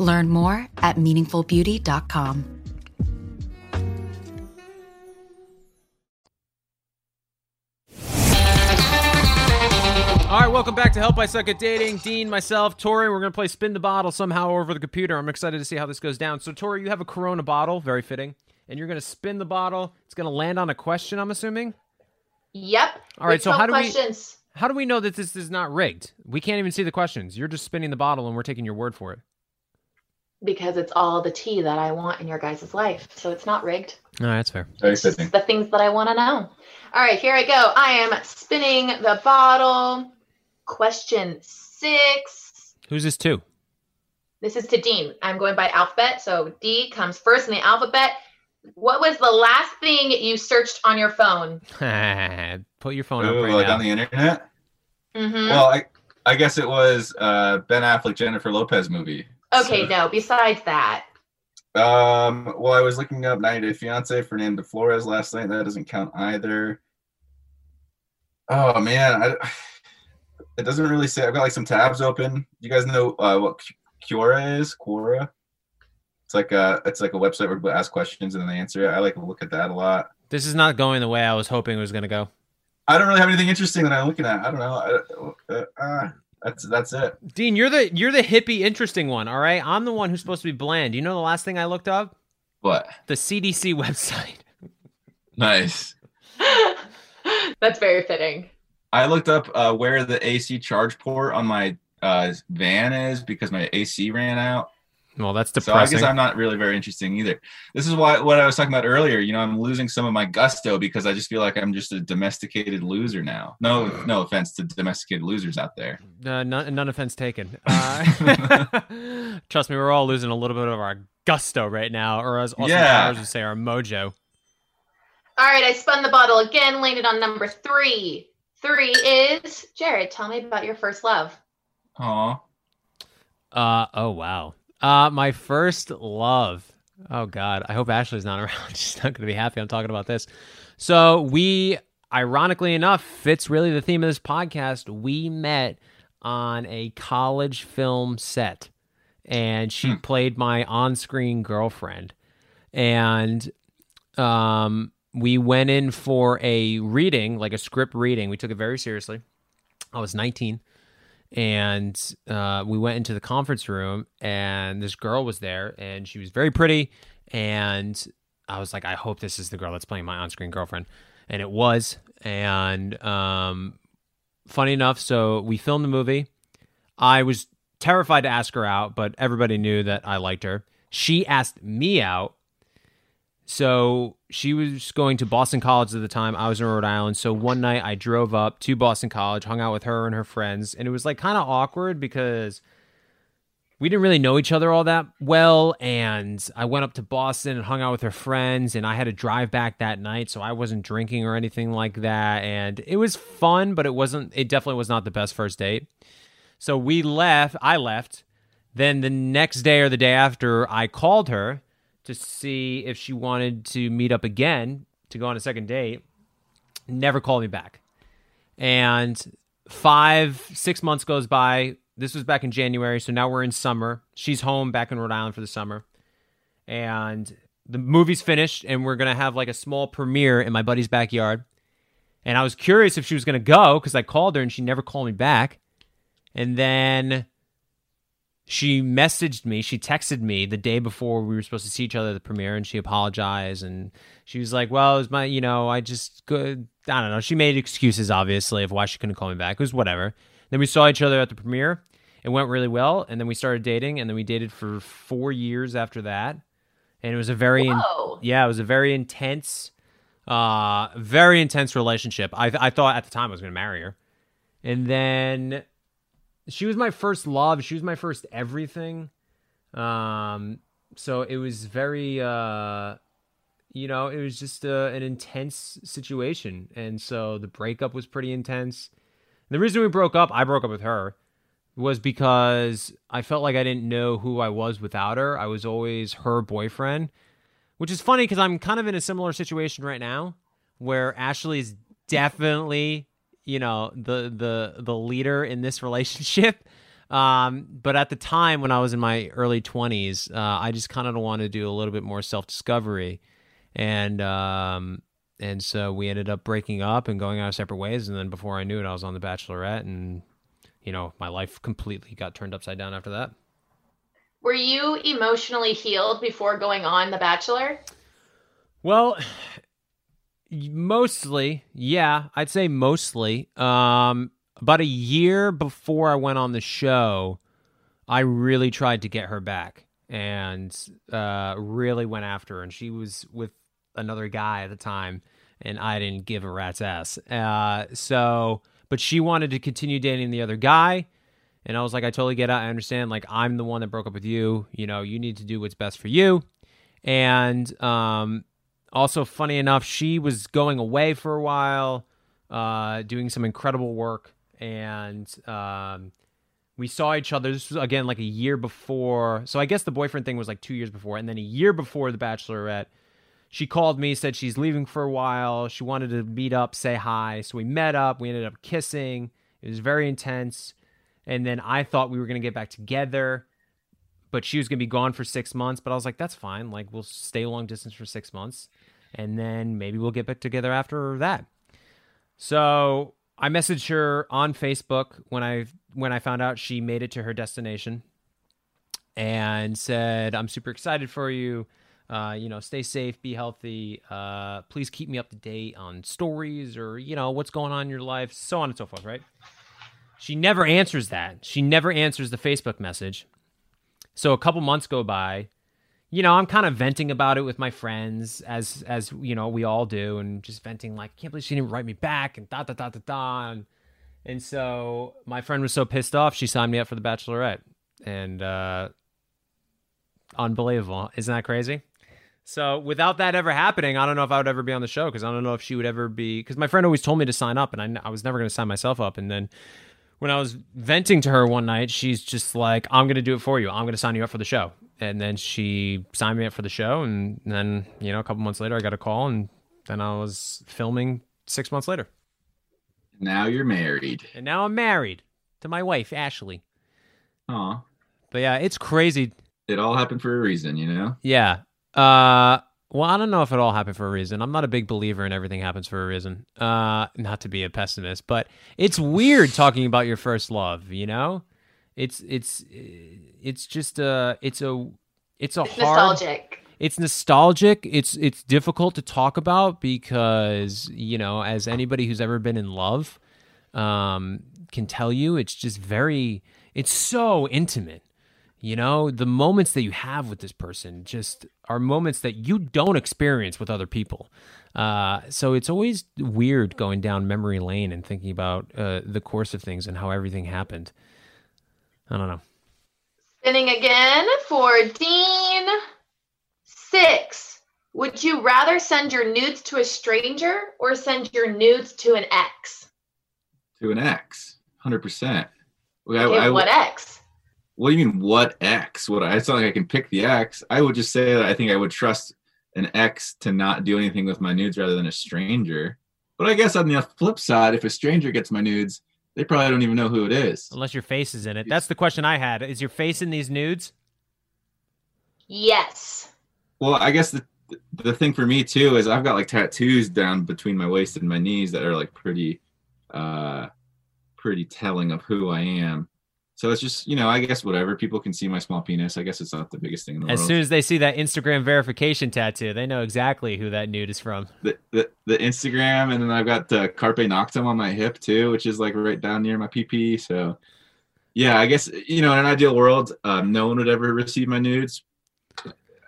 Learn more at meaningful beauty dot com. All right, welcome back to Help I Suck at Dating. Dean, myself, Tori, we're going to play Spin the Bottle somehow over the computer. I'm excited to see how this goes down. So, Tori, you have a Corona bottle, very fitting, and you're going to spin the bottle. It's going to land on a question, I'm assuming? Yep. All right, so how do we... How do we know that this is not rigged? We can't even see the questions. You're just spinning the bottle, and we're taking your word for it. Because it's all the tea that I want in your guys' life. So it's not rigged. No, that's fair. It's just the things that I want to know. All right, here I go. I am spinning the bottle. Question six. Who's this to? This is to Dean. I'm going by alphabet. So D comes first in the alphabet. What was the last thing you searched on your phone? Put your phone Ooh, up right like now. On the internet? Mm-hmm. Well, I, I guess it was uh, Ben Affleck, Jennifer Lopez movie. Okay, so, no. Besides that. Um. Well, I was looking up ninety Day Fiance, Fernanda Flores last night. That doesn't count either. Oh, man. I, it doesn't really say. I've got like some tabs open. You guys know uh, what Quora is? Quora? It's like a it's like a website where people ask questions and then they answer it. I like to look at that a lot. This is not going the way I was hoping it was going to go. I don't really have anything interesting that I'm looking at. I don't know. I, uh, uh, that's that's it. Dean, you're the you're the hippie interesting one. All right, I'm the one who's supposed to be bland. You know the last thing I looked up? What? The C D C website. Nice. That's very fitting. I looked up uh, where the A C charge port on my uh, van is because my A C ran out. Well, that's depressing. So I guess I'm not really very interesting either. This is why what I was talking about earlier. You know, I'm losing some of my gusto because I just feel like I'm just a domesticated loser now. No, no offense to domesticated losers out there. Uh, none, none offense taken. Uh, trust me, we're all losing a little bit of our gusto right now, or as Austin yeah. Powers would say, our mojo. All right, I spun the bottle again, landed on number three. Three is Jared. Tell me about your first love. Aw. Uh oh wow. Uh, my first love. Oh, God. I hope Ashley's not around. She's not going to be happy I'm talking about this. So we, ironically enough, fits really the theme of this podcast. We met on a college film set, and she played my on-screen girlfriend. And um, we went in for a reading, like a script reading. We took it very seriously. I was nineteen. And uh, we went into the conference room, and this girl was there, and she was very pretty. And I was like, I hope this is the girl that's playing my on-screen girlfriend. And it was. And um, funny enough, so we filmed the movie. I was terrified to ask her out, but everybody knew that I liked her. She asked me out. So she was going to Boston College at the time. I was in Rhode Island. So one night I drove up to Boston College, hung out with her and her friends. And it was like kind of awkward because we didn't really know each other all that well. And I went up to Boston and hung out with her friends. And I had to drive back that night. So I wasn't drinking or anything like that. And it was fun, but it wasn't, it definitely was not the best first date. So we left, I left. Then the next day or the day after, I called her to see if she wanted to meet up again to go on a second date. Never called me back. And five, six months goes by. This was back in January, so now we're in summer. She's home back in Rhode Island for the summer. And the movie's finished, and we're going to have like a small premiere in my buddy's backyard. And I was curious if she was going to go because I called her, and she never called me back. And then she messaged me, she texted me the day before we were supposed to see each other at the premiere, and she apologized, and she was like, well, it was my, you know, I just, could, I don't know. She made excuses, obviously, of why she couldn't call me back. It was whatever. Then we saw each other at the premiere. It went really well, and then we started dating, and then we dated for four years after that, and it was a very, in, yeah, it was a very intense, uh, very intense relationship. I, I thought at the time I was going to marry her, and then she was my first love. She was my first everything. Um, so it was very, uh, you know, it was just uh, an intense situation. And so the breakup was pretty intense. And the reason we broke up, I broke up with her, was because I felt like I didn't know who I was without her. I was always her boyfriend, which is funny because I'm kind of in a similar situation right now where Ashley is definitely, you know, the the the leader in this relationship. Um, but at the time when I was in my early twenties, uh, I just kind of wanted to do a little bit more self-discovery. And um, and so we ended up breaking up and going our separate ways. And then before I knew it, I was on The Bachelorette. And, you know, my life completely got turned upside down after that. Were you emotionally healed before going on The Bachelor? Well, mostly, yeah, I'd say mostly. Um, about a year before I went on the show, I really tried to get her back and uh, really went after her. And she was with another guy at the time, and I didn't give a rat's ass. Uh, so, but she wanted to continue dating the other guy, And I was like, I totally get it. I understand. Like, I'm the one that broke up with you. You know, you need to do what's best for you. And um, also, funny enough, she was going away for a while, uh, doing some incredible work. And um, we saw each other. This was, again, like a year before. So I guess the boyfriend thing was like two years before. And then a year before The Bachelorette, she called me, said she's leaving for a while. She wanted to meet up, say hi. So we met up. We ended up kissing. It was very intense. And then I thought we were going to get back together, but she was going to be gone for six months. But I was like, that's fine. Like, we'll stay long distance for six months, and then maybe we'll get back together after that. So I messaged her on Facebook when I when I found out she made it to her destination and said, I'm super excited for you. Uh, you know, stay safe, be healthy. Uh, please keep me up to date on stories or, you know, what's going on in your life, so on and so forth, right? She never answers that. She never answers the Facebook message. So a couple months go by. You know, I'm kind of venting about it with my friends, as, as you know, we all do, and just venting like, I can't believe she didn't write me back, and da da da da da. And, and so my friend was so pissed off, she signed me up for The Bachelorette. And uh, unbelievable. Isn't that crazy? So without that ever happening, I don't know if I would ever be on the show, because I don't know if she would ever be, because my friend always told me to sign up, and I, I was never going to sign myself up. And then when I was venting to her one night, she's just like, I'm going to do it for you. I'm going to sign you up for the show. And then she signed me up for the show. And then, you know, a couple months later, I got a call. And then I was filming six months later. Now you're married. And now I'm married to my wife, Ashley. Aw. But yeah, it's crazy. It all happened for a reason, you know? Yeah. Uh, well, I don't know if it all happened for a reason. I'm not a big believer in everything happens for a reason. Uh, not to be a pessimist, but it's weird talking about your first love, you know? It's it's it's just a it's a it's a it's hard nostalgic. It's nostalgic. It's it's difficult to talk about because, you know, as anybody who's ever been in love um, can tell you, it's just very it's so intimate. You know, the moments that you have with this person just are moments that you don't experience with other people. Uh, so it's always weird going down memory lane and thinking about uh, the course of things and how everything happened. I don't know. Spinning again for Dean. Six. Would you rather send your nudes to a stranger or send your nudes to an ex? To an ex, one hundred percent. Okay, I, I, what ex? What do you mean, what ex? What, it's not like I can pick the ex. I would just say that I think I would trust an ex to not do anything with my nudes rather than a stranger. But I guess on the flip side, if a stranger gets my nudes, they probably don't even know who it is. Unless your face is in it. That's the question I had. Is your face in these nudes? Yes. Well, I guess the the thing for me, too, is I've got, like, tattoos down between my waist and my knees that are, like, pretty, uh, pretty telling of who I am. So it's just, you know, I guess whatever. People can see my small penis. I guess it's not the biggest thing in the world. As soon as they see that Instagram verification tattoo, they know exactly who that nude is from. The the, the Instagram, and then I've got the Carpe Noctem on my hip too, which is like right down near my pee-pee. So yeah, I guess, you know, in an ideal world, um, no one would ever receive my nudes.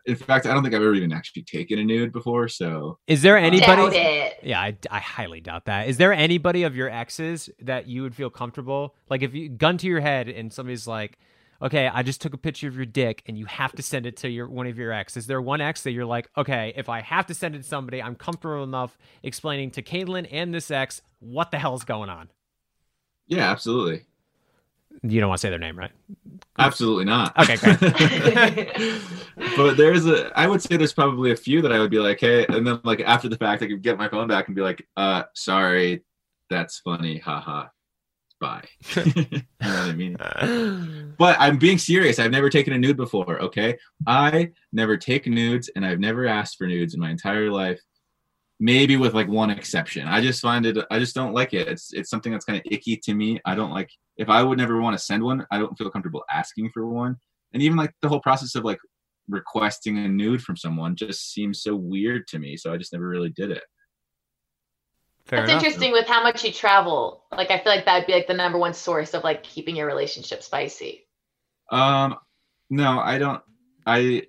In fact, I don't think I've ever even actually taken a nude before. So is there anybody? Doubt it. Yeah, I, I highly doubt that. Is there anybody of your exes that you would feel comfortable? Like if you gun to your head and somebody's like, okay, I just took a picture of your dick and you have to send it to your one of your ex. Is there one ex that you're like, okay, if I have to send it to somebody, I'm comfortable enough explaining to Kaitlyn and this ex what the hell's going on? Yeah, absolutely. You don't want to say their name, right? Absolutely not. Okay, great. But there's a, I would say there's probably a few that I would be like, hey, and then like after the fact, I could get my phone back and be like, uh, sorry, that's funny, haha, bye. You know what I mean? But I'm being serious. I've never taken a nude before, okay? I never take nudes, and I've never asked for nudes in my entire life. Maybe with like one exception. I just find it, I just don't like it. It's it's something that's kind of icky to me. I don't like, if I would never want to send one, I don't feel comfortable asking for one. And even like the whole process of like requesting a nude from someone just seems so weird to me. So I just never really did it. Fair that's enough. Interesting with how much you travel. Like, I feel like that'd be like the number one source of like keeping your relationship spicy. Um, no, I don't, I,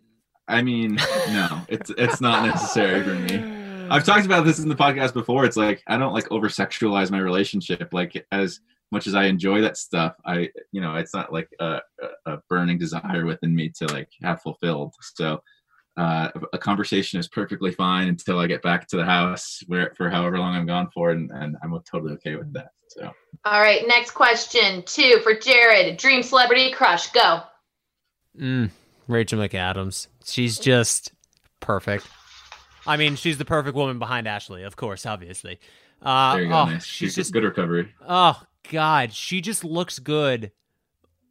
I mean, no, it's it's not necessary for me. I've talked about this in the podcast before. It's like, I don't like over sexualize my relationship. Like as much as I enjoy that stuff, I, you know, it's not like a, a burning desire within me to like have fulfilled. So uh, a conversation is perfectly fine until I get back to the house where for however long I'm gone for, and, and I'm totally okay with that. So. All right. Next question two for Jared. Dream celebrity crush. Go. Mm, Rachel McAdams. She's just perfect. I mean, she's the perfect woman behind Ashley, of course, obviously. Uh, there you go, oh, nice. She's, she's just good recovery. Oh, God. She just looks good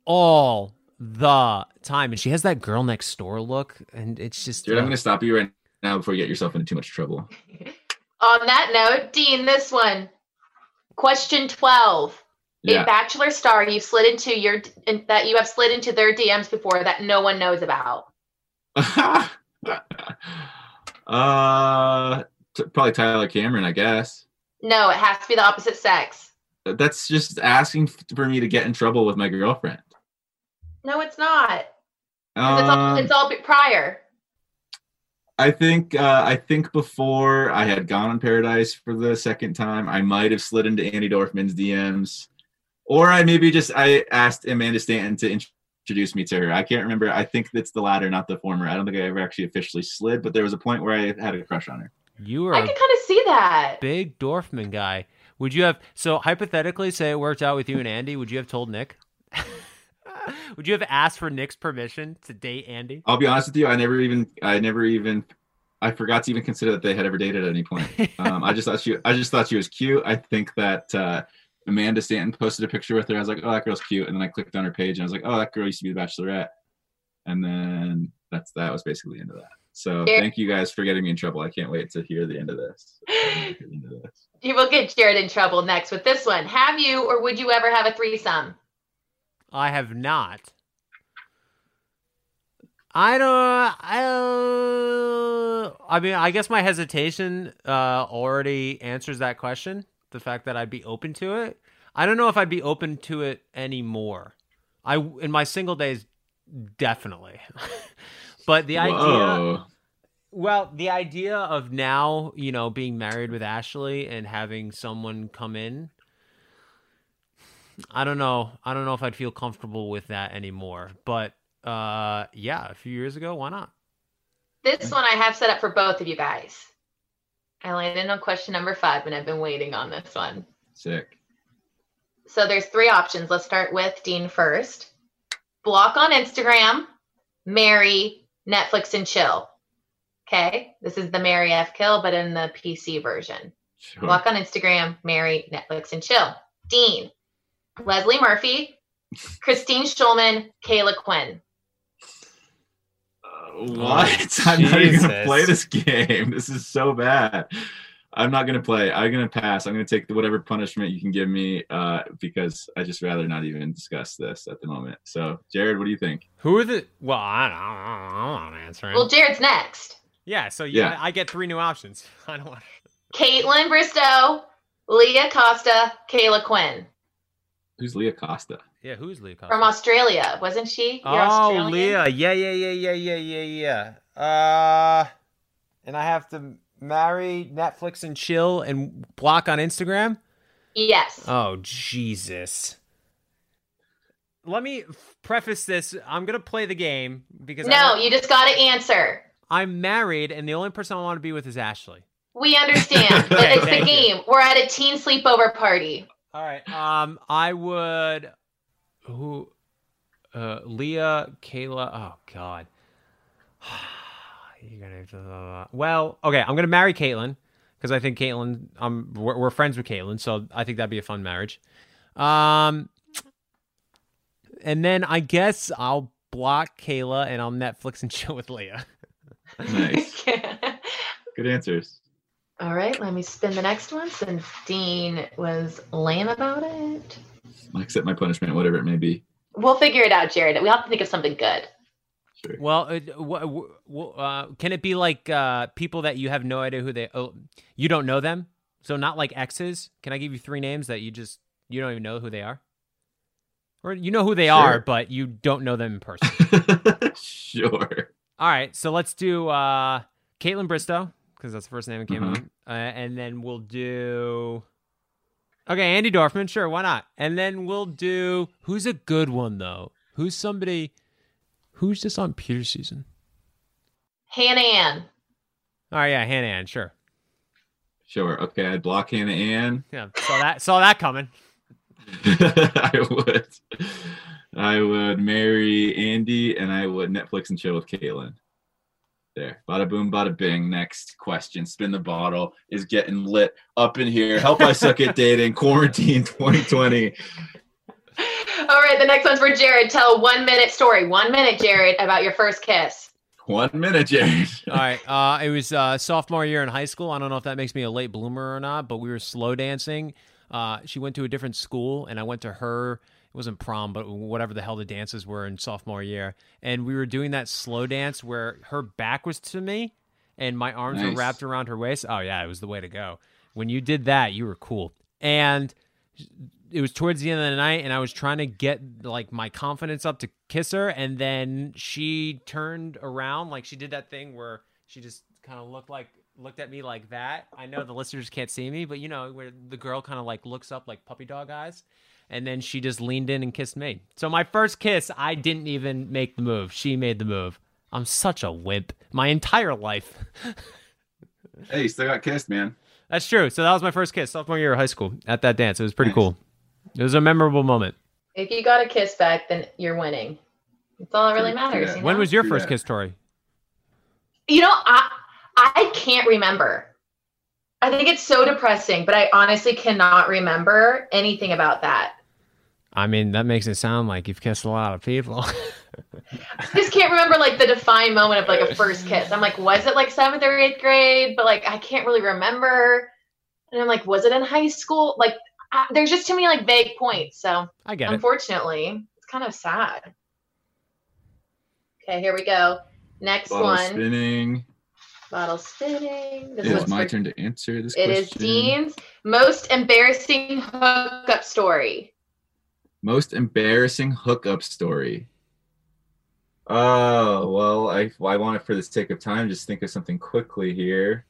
all the time. And she has that girl next door look. And it's just. Dude, uh, I'm going to stop you right now before you get yourself into too much trouble. On that note, Dean, this one. Question twelve. Yeah. A Bachelor star you've slid into your that you have slid into their D Ms before that no one knows about. Uh, t- probably Tyler Cameron, I guess. No, it has to be the opposite sex. That's just asking for me to get in trouble with my girlfriend. No, it's not. Um, it's all, it's all prior. I think uh, I think before I had gone on Paradise for the second time, I might have slid into Andy Dorfman's D Ms, or I maybe just I asked Amanda Stanton to introduce introduced me to her. I can't remember. I think that's the latter, not the former. I don't think I ever actually officially slid, but there was a point where I had a crush on her. You were I can kind of see that. Big Dorfman guy. Would you have, so hypothetically, say it worked out with you and Andy, would you have told Nick? Would you have asked for Nick's permission to date Andy? I'll be honest with you. I never even, I never even, I forgot to even consider that they had ever dated at any point. um, I just thought she, I just thought she was cute. I think that, uh, Amanda Stanton posted a picture with her. I was like, oh, that girl's cute. And then I clicked on her page and I was like, oh, that girl used to be the Bachelorette. And then that's that was basically the end of that. So Jared, thank you guys for getting me in trouble. I can't wait to hear the end of this. End of this. You will get Jared in trouble next with this one. Have you or would you ever have a threesome? I have not. I don't, I, uh, I mean, I guess my hesitation uh, already answers that question. The fact that I'd be open to it. I don't know if I'd be open to it anymore. I, in my single days, definitely. But the Whoa. idea, well, the idea of now, you know, being married with Ashley and having someone come in, I don't know. I don't know if I'd feel comfortable with that anymore, but uh, yeah, a few years ago, why not? This one I have set up for both of you guys. I landed on question number five, and I've been waiting on this one. Sick. So there's three options. Let's start with Dean first. Block on Instagram, marry, Netflix, and chill. Okay? This is the marry, F, kill, but in the P C version. Sure. Block on Instagram, marry, Netflix, and chill. Dean, Leslie Murphy, Christine Schulman, Kayla Quinn. What? I'm Jesus. Not even going to play this game. This is so bad. I'm not going to play. I'm going to pass. I'm going to take whatever punishment you can give me uh, because I just rather not even discuss this at the moment. So, Jared, what do you think? Who are the... Well, I don't, I don't want to answer. Well, Jared's next. Yeah, so you, yeah. I, I get three new options. I don't want to... Kaitlyn Bristowe, Leah Costa, Kayla Quinn. Who's Leah Costa? Yeah, who's Leah Costa? From Australia, wasn't she? You're oh, Australian? Leah. Yeah, yeah, yeah, yeah, yeah, yeah, yeah. Uh, and I have to marry, Netflix, and chill, and block on Instagram? Yes. Oh, Jesus. Let me preface this. I'm going to play the game because... No, you just got to answer. I'm married, and the only person I want to be with is Ashley. We understand, but okay, it's the game. You. We're at a teen sleepover party. All right. Um, I would... Who, uh, Leah, Kayla, oh, God. You're gonna have to, uh, well, okay, I'm going to marry Kaitlyn, because I think Kaitlyn, um, we're, we're friends with Kaitlyn, so I think that'd be a fun marriage. Um, and then I guess I'll block Kayla, and I'll Netflix and chill with Leah. Nice. Good answers. All right, let me spin the next one, since Dean was lame about it. I'll accept my punishment, whatever it may be. We'll figure it out, Jared. We have to think of something good. Sure. Well, uh, w- w- uh, can it be like uh, people that you have no idea who they? Oh, you don't know them, so not like exes. Can I give you three names that you just you don't even know who they are, or you know who they sure. are, but you don't know them in person? Sure. All right, so let's do uh, Kaitlyn Bristowe because that's the first name that came mm-hmm. up, uh, and then we'll do. Okay, Andy Dorfman, sure, why not? And then we'll do, who's a good one, though? Who's somebody, who's just on Peter's season? Hannah Ann. Oh, yeah, Hannah Ann, sure. Sure, okay, I'd block Hannah Ann. Yeah, saw that, saw that coming. I would. I would marry Andy, and I would Netflix and chill with Kaitlyn. There. Bada boom, bada bing. Next question. Spin the bottle is getting lit up in here. Help I suck at dating. Quarantine twenty twenty. All right. The next one's for Jared. Tell a one minute story. One minute, Jared, about your first kiss. One minute, Jared. All right. Uh, it was uh, sophomore year in high school. I don't know if that makes me a late bloomer or not, but we were slow dancing. Uh, she went to a different school, and I went to her. It wasn't prom, but whatever the hell the dances were in sophomore year. And we were doing that slow dance where her back was to me and my arms nice. were wrapped around her waist. Oh, yeah, it was the way to go. When you did that, you were cool. And it was towards the end of the night, and I was trying to get like my confidence up to kiss her. And then she turned around. Like she did that thing where she just kind of looked like looked at me like that. I know the listeners can't see me, but, you know, where the girl kind of like looks up like puppy dog eyes. And then she just leaned in and kissed me. So my first kiss, I didn't even make the move. She made the move. I'm such a wimp. My entire life. Hey, you still got kissed, man. That's true. So that was my first kiss, sophomore year of high school, at that dance. It was pretty nice. Cool. It was a memorable moment. If you got a kiss back, then you're winning. That's all that really matters. Yeah. You know? When was your first yeah. kiss, Tori? You know, I I can't remember. I think it's so depressing, but I honestly cannot remember anything about that. I mean, that makes it sound like you've kissed a lot of people. I just can't remember like the defined moment of like a first kiss. I'm like, was it like seventh or eighth grade? But like, I can't really remember. And I'm like, was it in high school? Like, I, there's just too many like vague points. So I get it. Unfortunately, it's kind of sad. Okay, here we go. Next Bottle one. Spinning. Bottle spinning. This it's my for, turn to answer this it question. It is Dean's most embarrassing hookup story. Most embarrassing hookup story. Oh, well, I, I want it for the sake of time. Just think of something quickly here.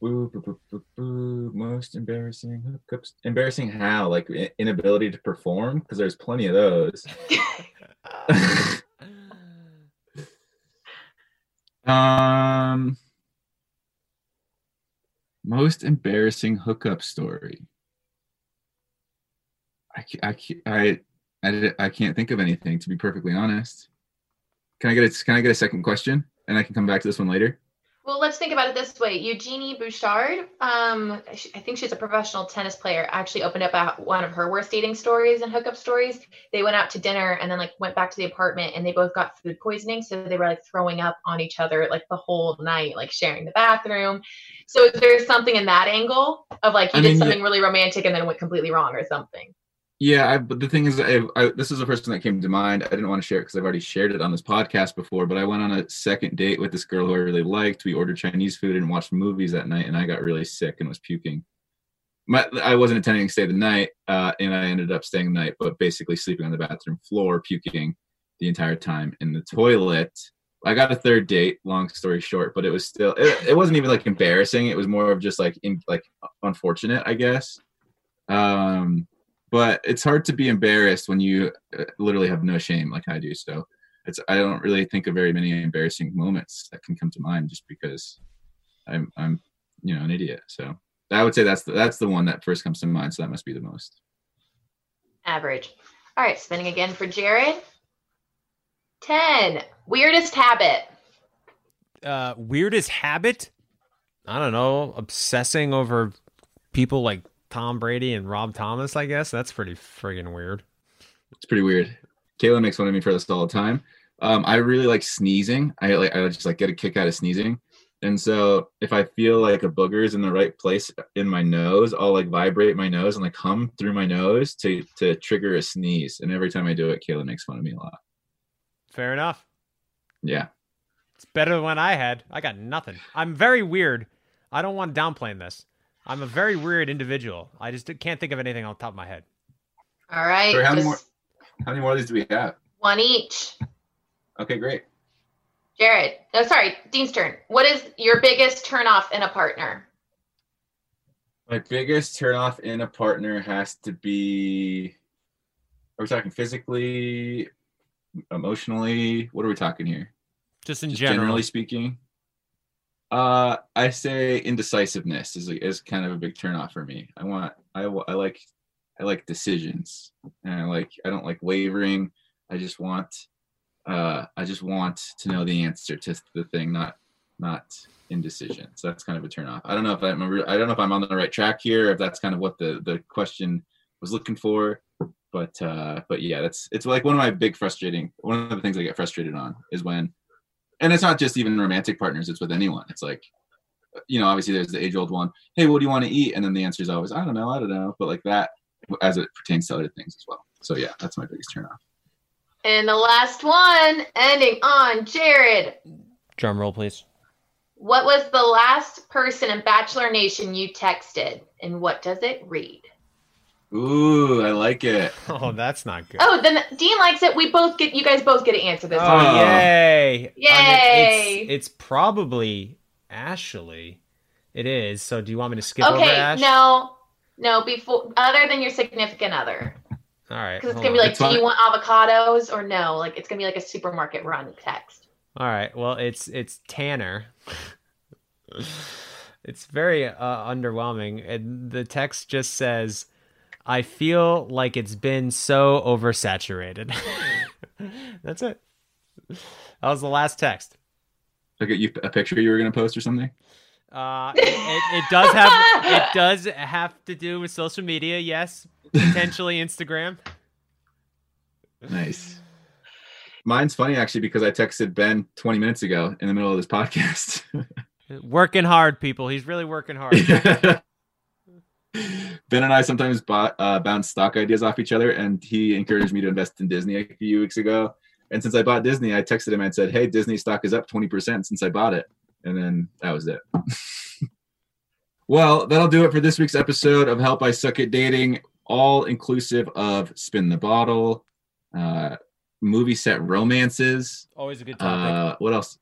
Boo, boo, boo, boo, boo. Most embarrassing hookups. Embarrassing how? Like inability to perform? Because there's plenty of those. Um, most embarrassing hookup story. I, I, I, I, I can't think of anything, to be perfectly honest. Can I get a, can I get a second question? And I can come back to this one later. Well, let's think about it this way. Eugenie Bouchard, um, I think she's a professional tennis player, actually opened up one of her worst dating stories and hookup stories. They went out to dinner and then like went back to the apartment and they both got food poisoning. So they were like throwing up on each other like the whole night, like sharing the bathroom. So there's something in that angle of like you I did mean, something yeah. really romantic and then went completely wrong or something. Yeah, I, but the thing is, I, I, this is the first one that came to mind. I didn't want to share it because I've already shared it on this podcast before, but I went on a second date with this girl who I really liked. We ordered Chinese food and watched movies that night, and I got really sick and was puking. My, I wasn't intending to stay the night, uh, and I ended up staying the night, but basically sleeping on the bathroom floor, puking the entire time in the toilet. I got a third date, long story short, but it was still, it, it wasn't even like embarrassing. It was more of just like, in, like unfortunate, I guess. Um... But it's hard to be embarrassed when you literally have no shame like I do. So it's I don't really think of very many embarrassing moments that can come to mind just because I'm, I'm you know, an idiot. So I would say that's the, that's the one that first comes to mind. So that must be the most. Average. All right. Spinning again for Jared. ten. Weirdest habit. Uh, weirdest habit? I don't know. Obsessing over people like Tom Brady and Rob Thomas, I guess. That's pretty friggin' weird. It's pretty weird. Kayla makes fun of me for this all the time. Um, I really like sneezing. I like I just like get a kick out of sneezing. And so if I feel like a booger is in the right place in my nose, I'll like vibrate my nose and like hum through my nose to to trigger a sneeze. And every time I do it, Kayla makes fun of me a lot. Fair enough. Yeah. It's better than what I had. I got nothing. I'm very weird. I don't want to downplay this. I'm a very weird individual. I just can't think of anything off the top of my head. All right. Sorry, how, many more, how many more of these do we have? One each. Okay, great. Jared. No, sorry. Dean's turn. What is your biggest turnoff in a partner? My biggest turnoff in a partner has to be, are we talking physically, emotionally? What are we talking here? Just in Just general. Generally speaking. Uh, I say indecisiveness is is kind of a big turnoff for me. I want, I, I like, I like decisions, and I like, I don't like wavering. I just want, uh, I just want to know the answer to the thing, not, not indecision. So that's kind of a turnoff. I don't know if I'm, I don't know if I'm on the right track here, if that's kind of what the, the question was looking for, but, uh, but yeah, that's, it's like one of my big frustrating, one of the things I get frustrated on is when, and it's not just even romantic partners, it's with anyone. It's like, you know, obviously there's the age old one, hey, what do you want to eat? And then the answer is always, I don't know, I don't know. But like that, as it pertains to other things as well. So yeah, that's my biggest turnoff. And the last one, ending on Jared. Drum roll, please. What was the last person in Bachelor Nation you texted, and what does it read? Ooh, I like it. Oh, that's not good. Oh, then Dean likes it. We both get, you guys both get to answer this. Oh, one. Yay. Yay. I mean, it's, it's probably Ashley. It is. So do you want me to skip okay, over Ash? Okay, no. No, before, other than your significant other. All right. Because it's going to be like, it's do fun. You want avocados or no? Like, it's going to be like a supermarket run text. All right. Well, it's it's Tanner. It's very uh, underwhelming. And the text just says, I feel like it's been so oversaturated. That's it. That was the last text. Look at you, a picture you were going to post or something? Uh, it, it, it does have it does have to do with social media, yes, potentially Instagram. Nice. Mine's funny actually because I texted Ben twenty minutes ago in the middle of this podcast. Working hard, people. He's really working hard. Ben and I sometimes bought, uh, bounce stock ideas off each other, and he encouraged me to invest in Disney a few weeks ago. And since I bought Disney, I texted him and said, "Hey, Disney stock is up twenty percent since I bought it." And then that was it. Well, that'll do it for this week's episode of Help I Suck at Dating, all inclusive of Spin the Bottle, uh, movie set romances. Always a good topic. Uh, what else?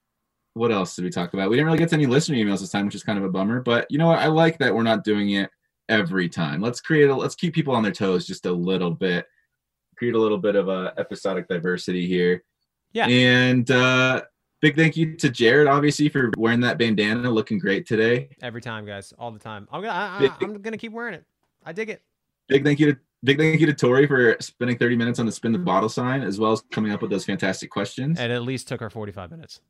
What else did we talk about? We didn't really get to any listener emails this time, which is kind of a bummer. But you know what? I like that we're not doing it every time. Let's create a, let's keep people on their toes just a little bit. Create a little bit of a episodic diversity here. Yeah. And uh big thank you to Jared, obviously, for wearing that bandana, looking great today. Every time, guys, all the time. I'm gonna, I, big, I'm gonna keep wearing it. I dig it. Big thank you to big thank you to Tori for spending thirty minutes on the Spin the Bottle sign, as well as coming up with those fantastic questions. It at least took her forty-five minutes.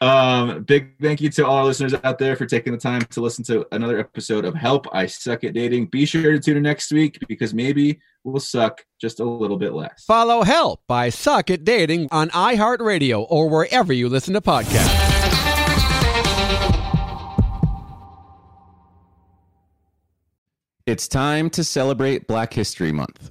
um, big thank you to all our listeners out there for taking the time to listen to another episode of Help I Suck at Dating. Be sure to tune in next week because maybe we'll suck just a little bit less. Follow Help I Suck at Dating on iHeartRadio or wherever you listen to podcasts. It's time to celebrate Black History Month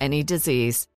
any disease.